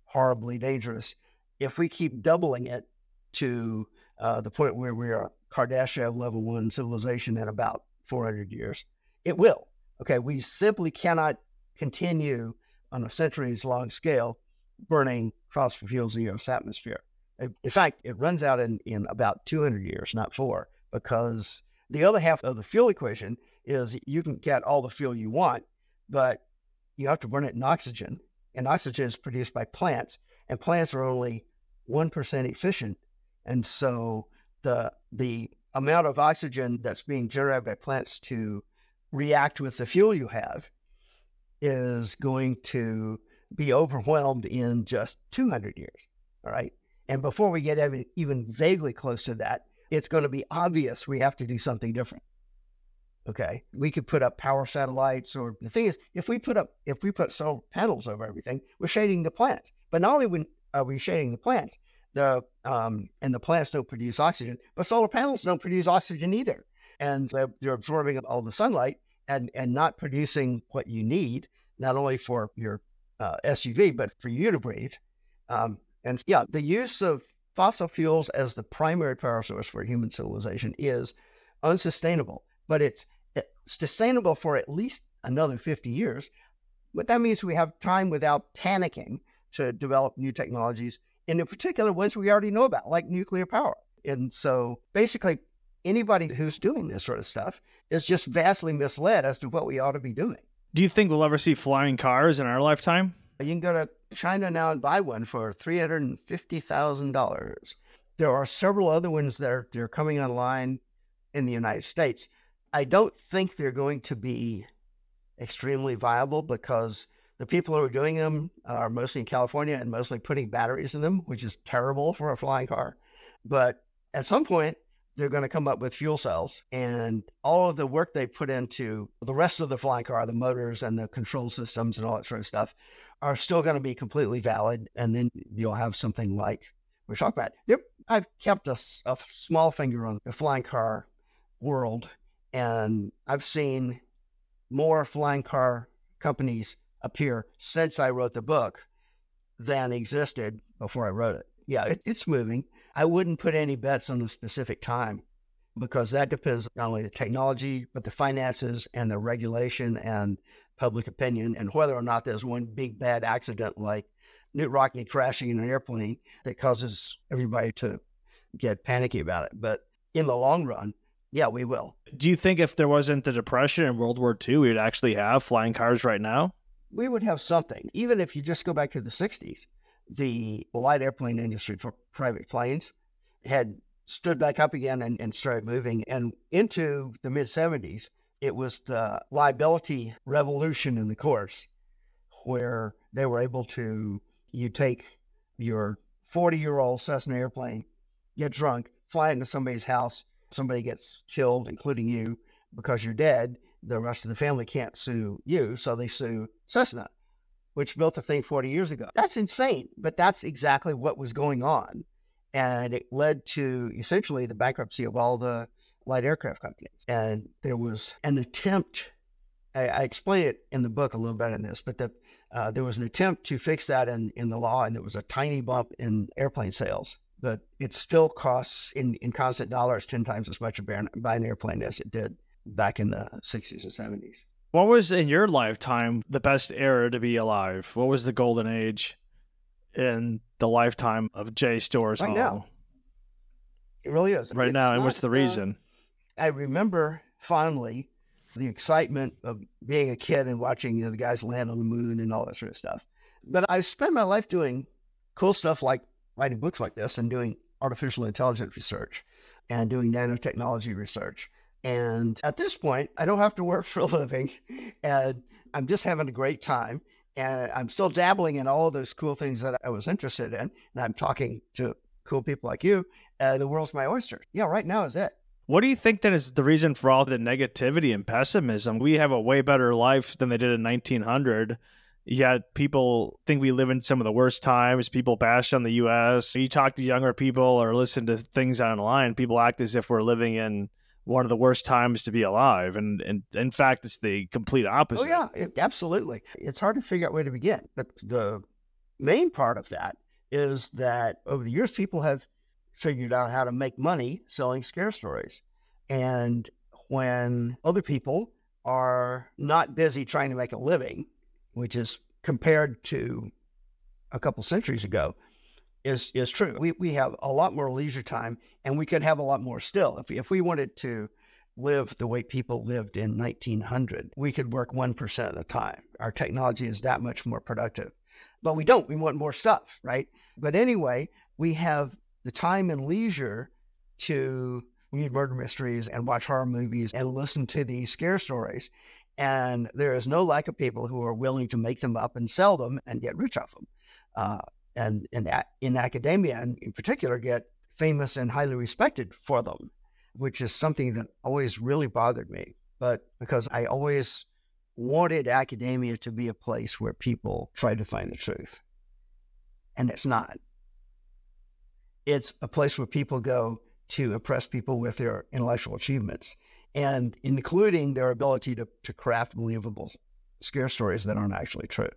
horribly dangerous, if we keep doubling it to the point where we're a Kardashev level 1 civilization in about 400 years, it will. Okay, we simply cannot continue on a centuries long scale burning fossil fuels in the Earth's atmosphere. In fact, it runs out in about 200 years, not 4, because the other half of the fuel equation is you can get all the fuel you want, but you have to burn it in oxygen, and oxygen is produced by plants, and plants are only 1% efficient, and so the amount of oxygen that's being generated by plants to react with the fuel you have is going to be overwhelmed in just 200 years, all right? And before we get even vaguely close to that, it's going to be obvious we have to do something different. Okay, we could put up power satellites, or the thing is, if we put solar panels over everything, we're shading the plants. But not only are we shading the plants, and the plants don't produce oxygen, but solar panels don't produce oxygen either, and they're absorbing all the sunlight and not producing what you need, not only for your SUV but for you to breathe. And yeah, the use of fossil fuels as the primary power source for human civilization is unsustainable, but it's sustainable for at least another 50 years. But that means we have time without panicking to develop new technologies, and in particular ones we already know about, like nuclear power. And so basically anybody who's doing this sort of stuff is just vastly misled as to what we ought to be doing. Do you think we'll ever see flying cars in our lifetime? You can go to China now and buy one for $350,000. There are several other ones that are coming online in the United States. I don't think they're going to be extremely viable because the people who are doing them are mostly in California and mostly putting batteries in them, which is terrible for a flying car. But at some point, they're going to come up with fuel cells, and all of the work they put into the rest of the flying car, the motors and the control systems and all that sort of stuff, are still going to be completely valid, and then you'll have something like we're talking about. I've kept a small finger on the flying car world, and I've seen more flying car companies appear since I wrote the book than existed before I wrote it. Yeah, it's moving. I wouldn't put any bets on the specific time because that depends not only the technology, but the finances and the regulation and public opinion and whether or not there's one big bad accident like Newt Rockne crashing in an airplane that causes everybody to get panicky about it. But in the long run, yeah, we will. Do you think if there wasn't the Depression and World War II, we would actually have flying cars right now? We would have something. Even if you just go back to the 60s, the light airplane industry for private planes had stood back up again and started moving. And into the mid-70s, it was the liability revolution in the course where they were able to, you take your 40-year-old Cessna airplane, get drunk, fly into somebody's house, somebody gets killed, including you, because you're dead, the rest of the family can't sue you, so they sue Cessna, which built the thing 40 years ago. That's insane, but that's exactly what was going on. And it led to essentially the bankruptcy of all the light aircraft companies. And there was an attempt, I explain it in the book a little bit in this, but there was an attempt to fix that in the law, and it was a tiny bump in airplane sales. But it still costs, in constant dollars, 10 times as much to buy an airplane as it did back in the 60s and 70s. What was, in your lifetime, the best era to be alive? What was the golden age in the lifetime of J. Storrs Hall? Right now. It really is. Right now, and what's the reason? I remember fondly the excitement of being a kid and watching the guys land on the moon and all that sort of stuff. But I spent my life doing cool stuff like writing books like this and doing artificial intelligence research and doing nanotechnology research. And at this point, I don't have to work for a living and I'm just having a great time. And I'm still dabbling in all of those cool things that I was interested in. And I'm talking to cool people like you. The world's my oyster. Yeah, right now is it. What do you think that is the reason for all the negativity and pessimism? We have a way better life than they did in 1900. Yet people think we live in some of the worst times. People bash on the U.S. You talk to younger people or listen to things online, people act as if we're living in one of the worst times to be alive. And in fact, it's the complete opposite. Oh, yeah, absolutely. It's hard to figure out where to begin. But the main part of that is that over the years, people have figured out how to make money selling scare stories. And when other people are not busy trying to make a living, which is compared to a couple centuries ago, is true. We have a lot more leisure time, and we could have a lot more still. If we wanted to live the way people lived in 1900, we could work 1% at a time. Our technology is that much more productive. But we don't. We want more stuff, right? But anyway, we have the time and leisure to read murder mysteries and watch horror movies and listen to these scare stories. And there is no lack of people who are willing to make them up and sell them and get rich off them. And in academia, in particular, get famous and highly respected for them, which is something that always really bothered me. But because I always wanted academia to be a place where people try to find the truth. And it's not. It's a place where people go to impress people with their intellectual achievements, and including their ability to craft believable scare stories that aren't actually true.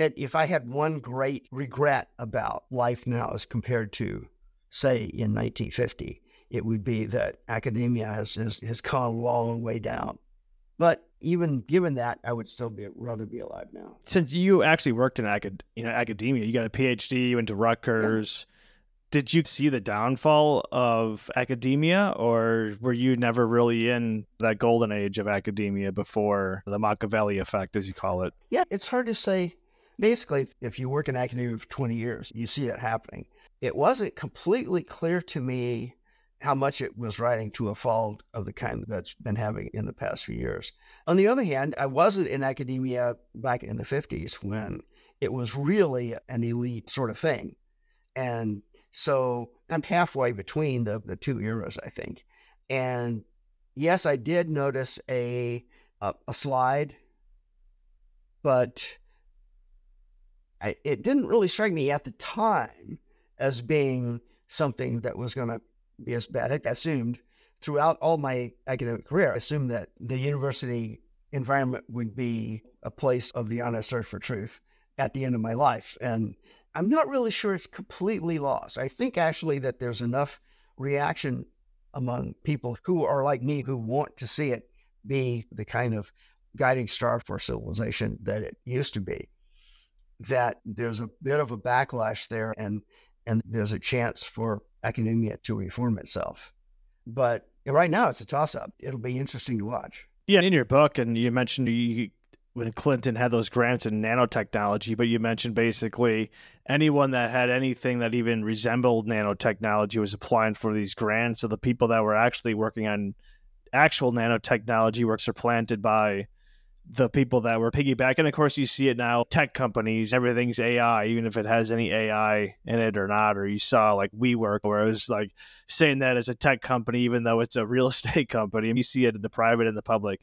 If I had one great regret about life now as compared to, say, in 1950, it would be that academia has gone a long way down. But even given that, I would still rather be alive now. Since you actually worked in academia, you got a PhD, you went to Rutgers. Yeah. Did you see the downfall of academia, or were you never really in that golden age of academia before the Machiavelli effect, as you call it? Yeah, it's hard to say. Basically, if you work in academia for 20 years, you see it happening. It wasn't completely clear to me how much it was riding to a fall of the kind that's been having in the past few years. On the other hand, I wasn't in academia back in the 50s when it was really an elite sort of thing. And so I'm halfway between the two eras, I think. And yes, I did notice a slide, but it didn't really strike me at the time as being something that was going to be as bad. I assumed throughout all my academic career, I assumed that the university environment would be a place of the honest search for truth at the end of my life. And I'm not really sure it's completely lost. I think actually that there's enough reaction among people who are like me, who want to see it be the kind of guiding star for civilization that it used to be, that there's a bit of a backlash there, and there's a chance for academia to reform itself. But right now it's a toss-up. It'll be interesting to watch. Yeah, in your book, and you mentioned when Clinton had those grants in nanotechnology, but you mentioned basically anyone that had anything that even resembled nanotechnology was applying for these grants. So the people that were actually working on actual nanotechnology were supplanted by the people that were piggybacking. And of course, you see it now, tech companies, everything's AI, even if it has any AI in it or not. Or you saw like WeWork, where it was like saying that as a tech company, even though it's a real estate company. You see it in the private and the public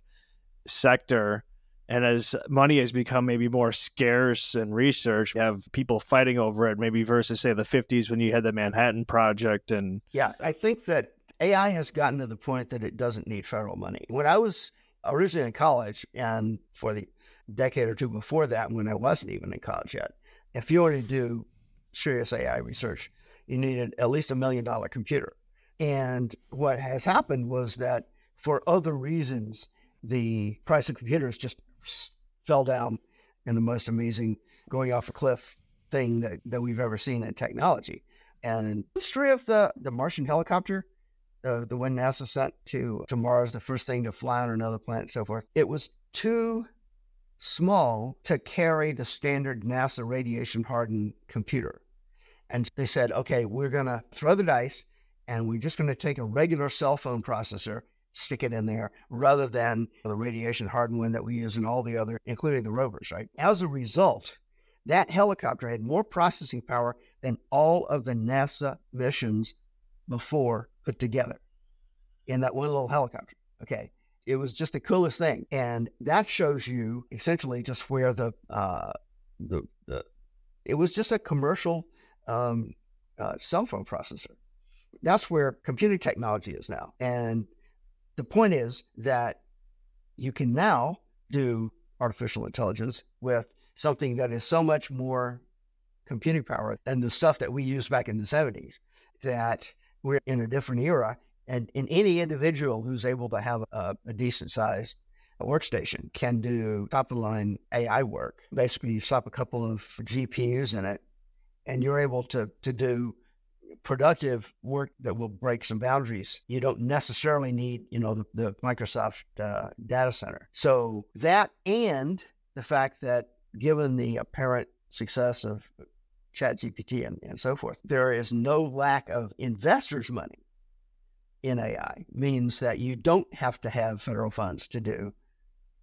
sector. And as money has become maybe more scarce in research, you have people fighting over it, maybe versus, say, the 50s when you had the Manhattan Project. And yeah, I think that AI has gotten to the point that it doesn't need federal money. When I was originally in college, and for the decade or two before that, when I wasn't even in college yet, if you were to do serious AI research, you needed at least $1 million computer. And what has happened was that for other reasons, the price of computers just fell down in the most amazing going off a cliff thing that we've ever seen in technology. And the story of the Martian helicopter, the one NASA sent to Mars, the first thing to fly on another planet and so forth. It was too small to carry the standard NASA radiation-hardened computer. And they said, okay, we're going to throw the dice, and we're just going to take a regular cell phone processor, stick it in there, rather than the radiation-hardened one that we use in all the other, including the rovers, right? As a result, that helicopter had more processing power than all of the NASA missions before put together in that one little helicopter. Okay. It was just the coolest thing. And that shows you essentially just where it was just a commercial cell phone processor. That's where computer technology is now. And the point is that you can now do artificial intelligence with something that is so much more computing power than the stuff that we used back in the 70s, that we're in a different era, and in any individual who's able to have a decent-sized workstation can do top-of-the-line AI work. Basically, you slap a couple of GPUs in it, and you're able to do productive work that will break some boundaries. You don't necessarily need, the Microsoft data center. So that, and the fact that given the apparent success of ChatGPT and so forth, there is no lack of investors' money in AI, means that you don't have to have federal funds to do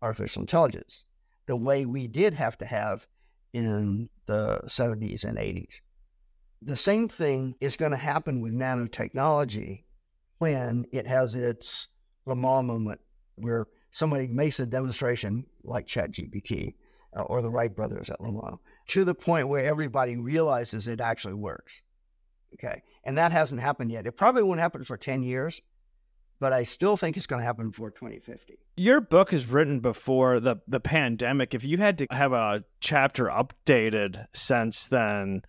artificial intelligence the way we did have to have in the 70s and 80s. The same thing is going to happen with nanotechnology when it has its Le Mans moment, where somebody makes a demonstration like ChatGPT or the Wright brothers at Le Mans, to the point where everybody realizes it actually works. Okay. And that hasn't happened yet. It probably won't happen for 10 years, but I still think it's going to happen before 2050. Your book is written before the pandemic. If you had to have a chapter updated since then,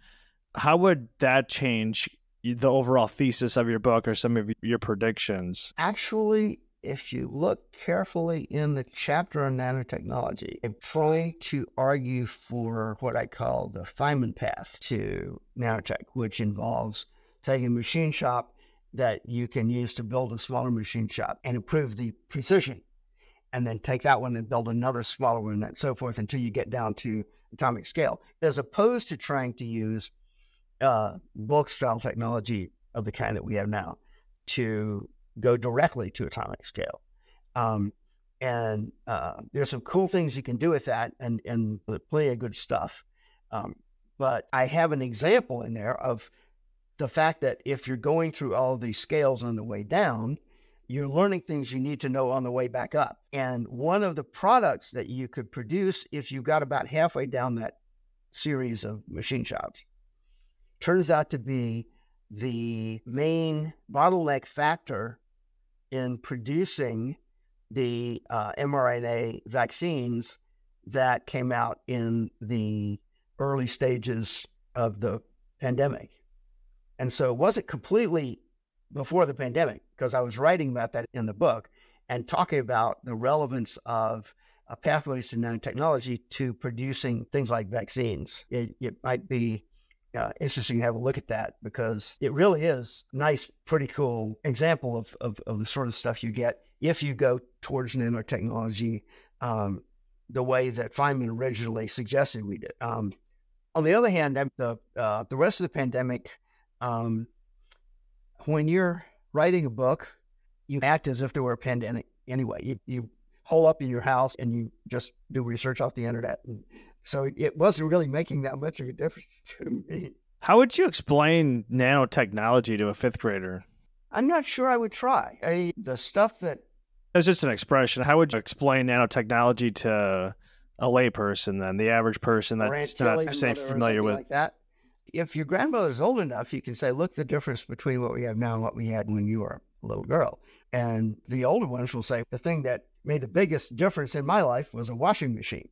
how would that change the overall thesis of your book or some of your predictions? Actually, if you look carefully in the chapter on nanotechnology, I'm trying to argue for what I call the Feynman path to nanotech, which involves taking a machine shop that you can use to build a smaller machine shop and improve the precision, and then take that one and build another smaller one and so forth until you get down to atomic scale, as opposed to trying to use bulk-style technology of the kind that we have now to go directly to atomic scale. There's some cool things you can do with that and plenty of good stuff. But I have an example in there of the fact that if you're going through all of these scales on the way down, you're learning things you need to know on the way back up. And one of the products that you could produce if you got about halfway down that series of machine shops turns out to be the main bottleneck factor in producing the mRNA vaccines that came out in the early stages of the pandemic. And so it wasn't completely before the pandemic, because I was writing about that in the book and talking about the relevance of pathways to nanotechnology to producing things like vaccines. It might be interesting to have a look at that, because it really is a nice, pretty cool example of the sort of stuff you get if you go towards nanotechnology the way that Feynman originally suggested we did. On the other hand, the rest of the pandemic, when you're writing a book, you act as if there were a pandemic anyway. You hole up in your house and you just do research off the internet. And so it wasn't really making that much of a difference to me. How would you explain nanotechnology to a fifth grader? I'm not sure I would try. The stuff that... That's just an expression. How would you explain nanotechnology to a lay person then, the average person that's not familiar with... Like that? If your grandmother's old enough, you can say, look, the difference between what we have now and what we had when you were a little girl. And the older ones will say, the thing that made the biggest difference in my life was a washing machine.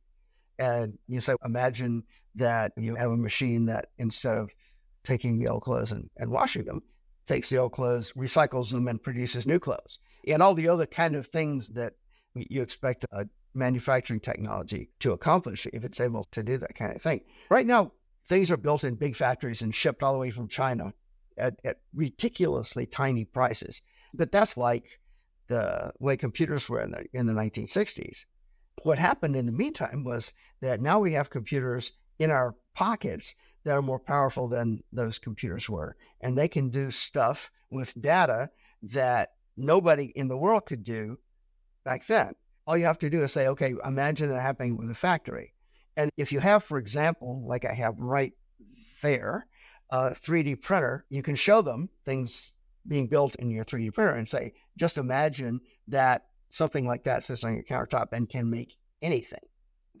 And you say, imagine that you have a machine that instead of taking the old clothes and washing them, takes the old clothes, recycles them, and produces new clothes. And all the other kind of things that you expect a manufacturing technology to accomplish if it's able to do that kind of thing. Right now, things are built in big factories and shipped all the way from China at ridiculously tiny prices. But that's like the way computers were in the 1960s. What happened in the meantime was that now we have computers in our pockets that are more powerful than those computers were. And they can do stuff with data that nobody in the world could do back then. All you have to do is say, okay, imagine that happening with a factory. And if you have, for example, like I have right there, a 3D printer, you can show them things being built in your 3D printer and say, just imagine that something like that sits on your countertop and can make anything.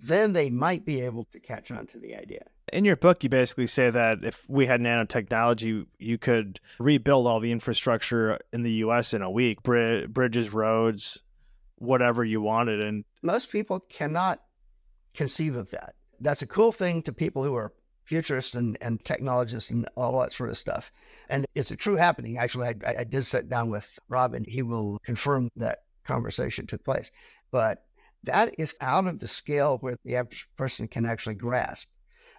Then they might be able to catch on to the idea. In your book, you basically say that if we had nanotechnology, you could rebuild all the infrastructure in the U.S. in a week, bridges, roads, whatever you wanted. And most people cannot conceive of that. That's a cool thing to people who are futurists and technologists and all that sort of stuff. And it's a true happening. Actually, I did sit down with Rob, and he will confirm that conversation took place. But that is out of the scale where the average person can actually grasp.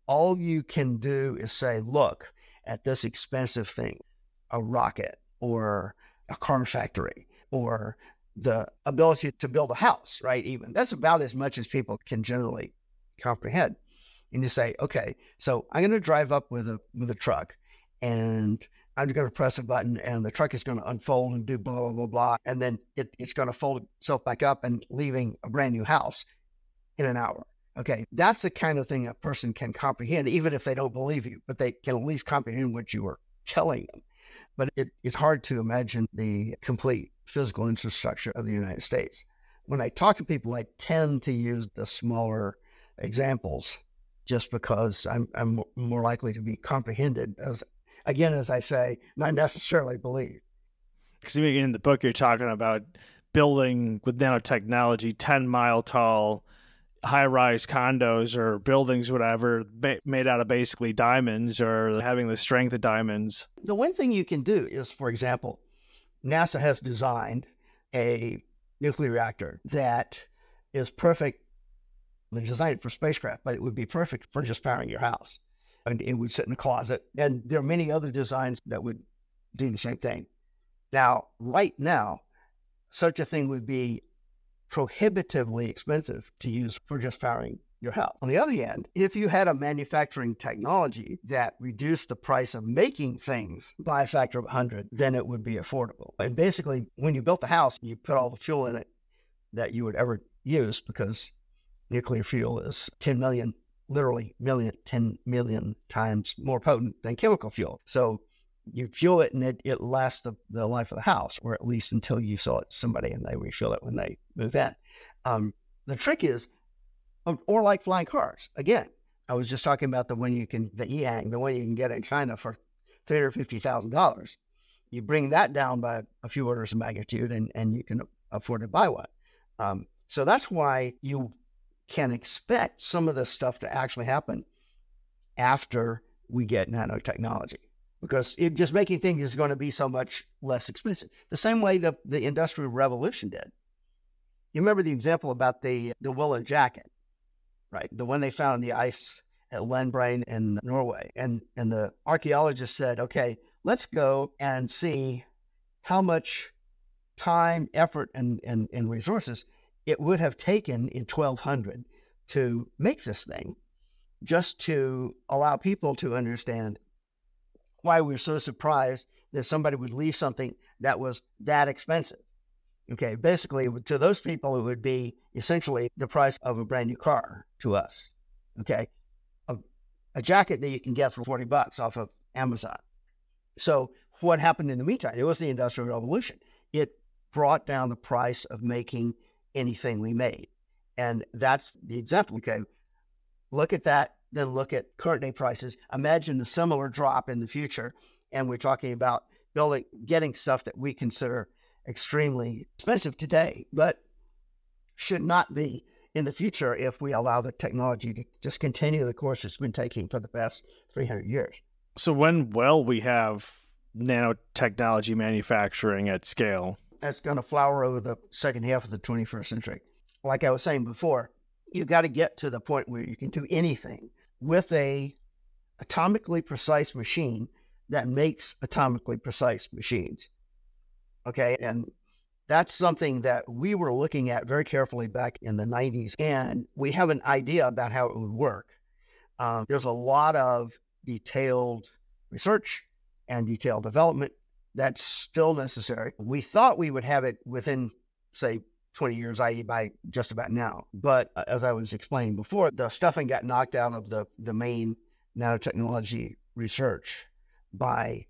All you can do is say, look at this expensive thing, a rocket or a car factory or the ability to build a house, right? Even that's about as much as people can generally comprehend. And you say, okay, so I'm going to drive up with a truck, and I'm going to press a button, and the truck is going to unfold and do blah, blah, blah, blah. And then it's going to fold itself back up and leaving a brand new house in an hour. Okay, that's the kind of thing a person can comprehend, even if they don't believe you, but they can at least comprehend what you are telling them. But it's hard to imagine the complete physical infrastructure of the United States. When I talk to people, I tend to use the smaller examples just because I'm more likely to be comprehended as I say, not necessarily believe. Because in the book, you're talking about building with nanotechnology 10-mile tall high-rise condos or buildings, whatever, made out of basically diamonds or having the strength of diamonds. The one thing you can do is, for example, NASA has designed a nuclear reactor that is perfect. They designed it for spacecraft, but it would be perfect for just powering your house. And it would sit in a closet. And there are many other designs that would do the same thing. Now, right now, such a thing would be prohibitively expensive to use for just powering your house. On the other hand, if you had a manufacturing technology that reduced the price of making things by a factor of 100, then it would be affordable. And basically, when you built the house, you put all the fuel in it that you would ever use, because nuclear fuel is 10 million times more potent than chemical fuel. So you fuel it and it lasts the life of the house, or at least until you sell it to somebody and they refuel it when they move in. The trick is, or like flying cars. Again, I was just talking about the eHang, the one you can get in China for $350,000. You bring that down by a few orders of magnitude and you can afford to buy one. So that's why you can expect some of this stuff to actually happen after we get nanotechnology, because it, just making things is going to be so much less expensive. The same way the Industrial Revolution did. You remember the example about the willow jacket, right? The one they found in the ice at Lendbreen in Norway. And the archaeologists said, okay, let's go and see how much time, effort, and resources it would have taken in 1200 to make this thing, just to allow people to understand why we were so surprised that somebody would leave something that was that expensive. Okay, basically, to those people, it would be essentially the price of a brand new car to us. Okay, a jacket that you can get for $40 off of Amazon. So what happened in the meantime? It was the Industrial Revolution. It brought down the price of making anything we made. And that's the example. Okay, look at that, then look at current day prices. Imagine a similar drop in the future. And we're talking about getting stuff that we consider extremely expensive today, but should not be in the future if we allow the technology to just continue the course it's been taking for the past 300 years. So when we have nanotechnology manufacturing at scale, that's going to flower over the second half of the 21st century. Like I was saying before, you got to get to the point where you can do anything with a atomically precise machine that makes atomically precise machines. Okay, and that's something that we were looking at very carefully back in the 90s, and we have an idea about how it would work. There's a lot of detailed research and detailed development that's still necessary. We thought we would have it within, say, 20 years, i.e. by just about now. But as I was explaining before, the stuffing got knocked out of the main nanotechnology research by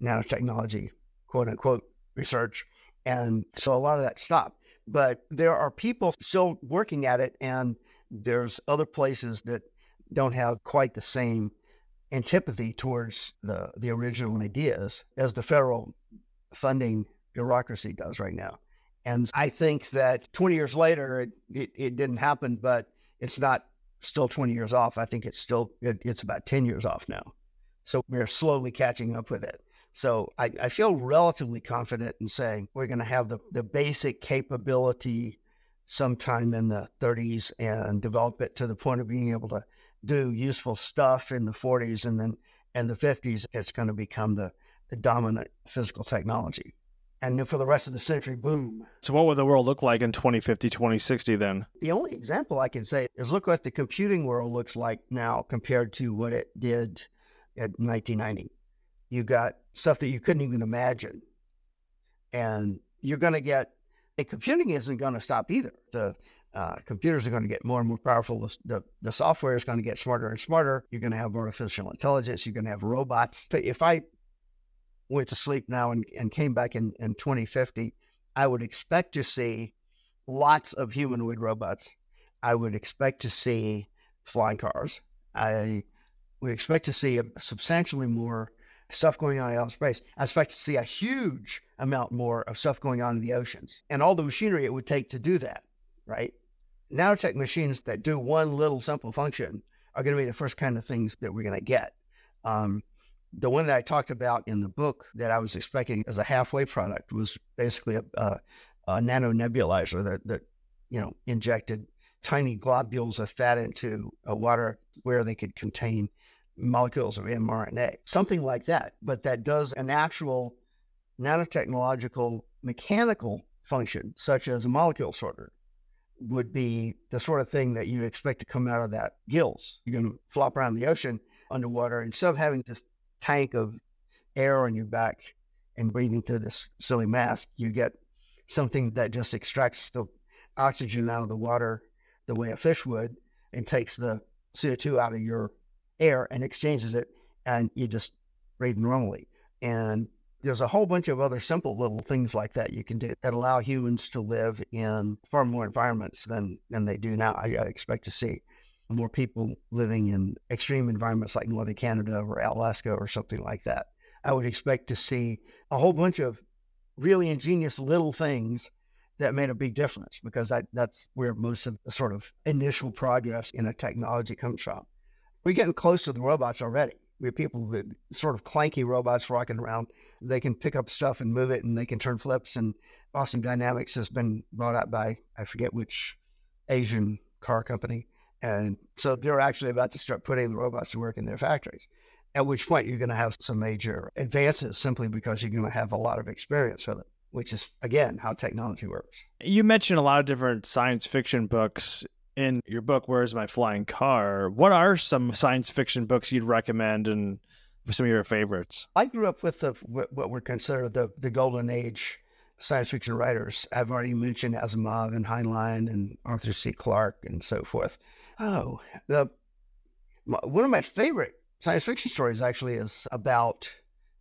nanotechnology, quote-unquote, research. And so a lot of that stopped. But there are people still working at it, and there's other places that don't have quite the same antipathy towards the original ideas as the federal funding bureaucracy does right now. And I think that 20 years later, it didn't happen, but it's not still 20 years off. I think it's about 10 years off now. So we're slowly catching up with it. So I feel relatively confident in saying we're going to have the basic capability sometime in the 30s and develop it to the point of being able to do useful stuff in the 40s, and then in the 50s, it's going to become the dominant physical technology. And then for the rest of the century, boom. So what would the world look like in 2050, 2060 then? The only example I can say is look what the computing world looks like now compared to what it did at 1990. You got stuff that you couldn't even imagine. And you're going to get, and computing isn't going to stop either. The computers are going to get more and more powerful. The software is going to get smarter and smarter. You're going to have artificial intelligence. You're going to have robots. If I went to sleep now and came back in 2050, I would expect to see lots of humanoid robots. I would expect to see flying cars. I would expect to see substantially more stuff going on in outer space. I expect to see a huge amount more of stuff going on in the oceans and all the machinery it would take to do that, right? Nanotech machines that do one little simple function are going to be the first kind of things that we're going to get. The one that I talked about in the book that I was expecting as a halfway product was basically a nano nebulizer that injected tiny globules of fat into a water where they could contain molecules of mRNA, something like that, but that does an actual nanotechnological mechanical function, such as a molecule sorter, would be the sort of thing that you expect to come out of that gills. You're going to flop around the ocean underwater instead of having this tank of air on your back and breathing through this silly mask. You get something that just extracts the oxygen out of the water the way a fish would and takes the CO2 out of your air and exchanges it, and you just breathe normally. And there's a whole bunch of other simple little things like that you can do that allow humans to live in far more environments than they do now. I expect to see more people living in extreme environments like northern Canada or Alaska or something like that. I would expect to see a whole bunch of really ingenious little things that made a big difference, because that's where most of the sort of initial progress in a technology comes from. We're getting close to the robots already. We have people that sort of clanky robots rocking around. They can pick up stuff and move it, and they can turn flips. And Boston Dynamics has been bought out by, I forget which Asian car company. And so they're actually about to start putting the robots to work in their factories, at which point you're going to have some major advances simply because you're going to have a lot of experience with it, which is, again, how technology works. You mentioned a lot of different science fiction books in your book, Where Is My Flying Car? What are some science fiction books you'd recommend and some of your favorites? I grew up with what were considered the golden age science fiction writers. I've already mentioned Asimov and Heinlein and Arthur C. Clarke and so forth. Oh, one of my favorite science fiction stories actually is about,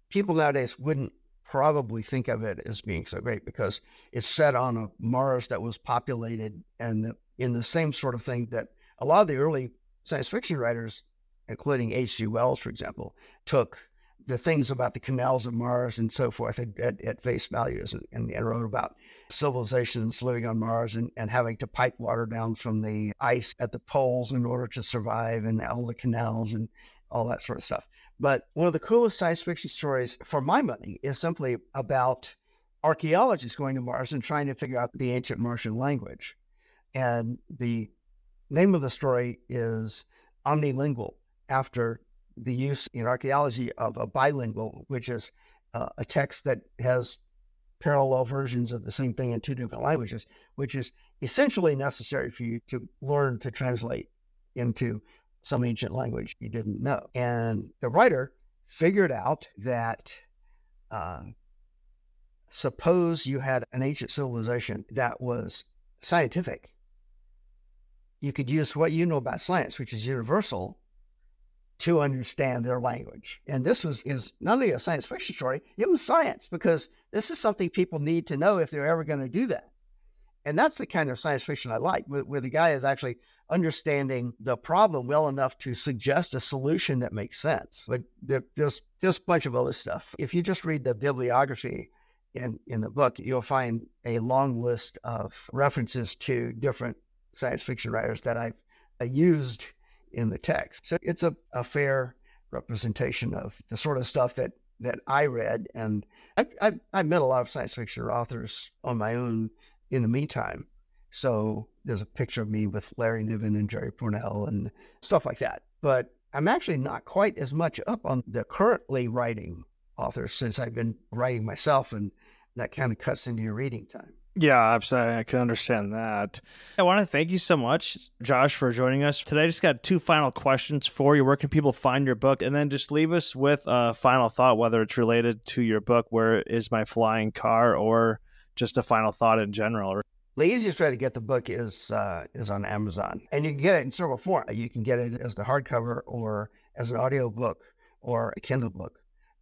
people nowadays wouldn't probably think of it as being so great because it's set on a Mars that was populated and in the same sort of thing that a lot of the early science fiction writers, including H.G. Wells, for example, took the things about the canals of Mars and so forth at face value and wrote about civilizations living on Mars and having to pipe water down from the ice at the poles in order to survive and all the canals and all that sort of stuff. But one of the coolest science fiction stories, for my money, is simply about archaeologists going to Mars and trying to figure out the ancient Martian language. And the name of the story is Omnilingual, after the use in archaeology of a bilingual, which is a text that has parallel versions of the same thing in two different languages, which is essentially necessary for you to learn to translate into some ancient language you didn't know. And the writer figured out that suppose you had an ancient civilization that was scientific. You could use what you know about science, which is universal, to understand their language. And this is not only a science fiction story, it was science, because this is something people need to know if they're ever going to do that. And that's the kind of science fiction I like, where the guy is actually understanding the problem well enough to suggest a solution that makes sense. But there's just a bunch of other stuff. If you just read the bibliography in the book, you'll find a long list of references to different science fiction writers that I've used in the text. So it's a fair representation of the sort of stuff that I read. And I've met a lot of science fiction authors on my own in the meantime. So there's a picture of me with Larry Niven and Jerry Pournelle and stuff like that. But I'm actually not quite as much up on the currently writing authors since I've been writing myself, and that kind of cuts into your reading time. Yeah, absolutely. I can understand that. I want to thank you so much, Josh, for joining us today. I just got two final questions for you. Where can people find your book? And then just leave us with a final thought, whether it's related to your book, Where Is My Flying Car?, or just a final thought in general. The easiest way to get the book is on Amazon. And you can get it in several forms. You can get it as the hardcover or as an audiobook or a Kindle book.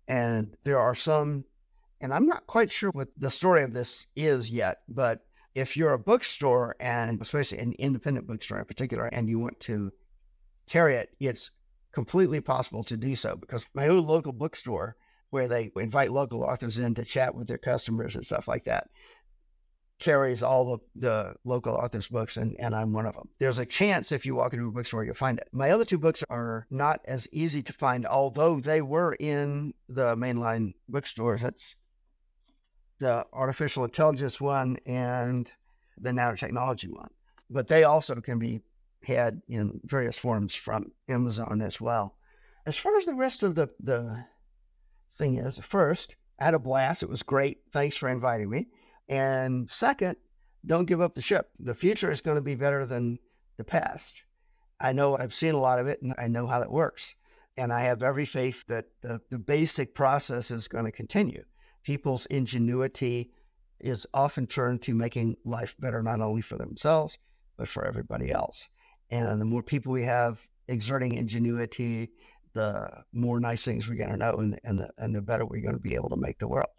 And there are some... And I'm not quite sure what the story of this is yet, but if you're a bookstore, and especially an independent bookstore in particular, and you want to carry it, it's completely possible to do so, because my own local bookstore, where they invite local authors in to chat with their customers and stuff like that, carries all the local authors' books, and I'm one of them. There's a chance if you walk into a bookstore, you'll find it. My other two books are not as easy to find, although they were in the mainline bookstores. That's the artificial intelligence one and the nanotechnology one, but they also can be had in various forms from Amazon as well. As far as the rest of the thing is, first, I had a blast. It was great. Thanks for inviting me. And second, don't give up the ship. The future is going to be better than the past. I know I've seen a lot of it, and I know how that works. And I have every faith that the basic process is going to continue. People's ingenuity is often turned to making life better, not only for themselves, but for everybody else. And the more people we have exerting ingenuity, the more nice things we're going to know, and the better we're going to be able to make the world.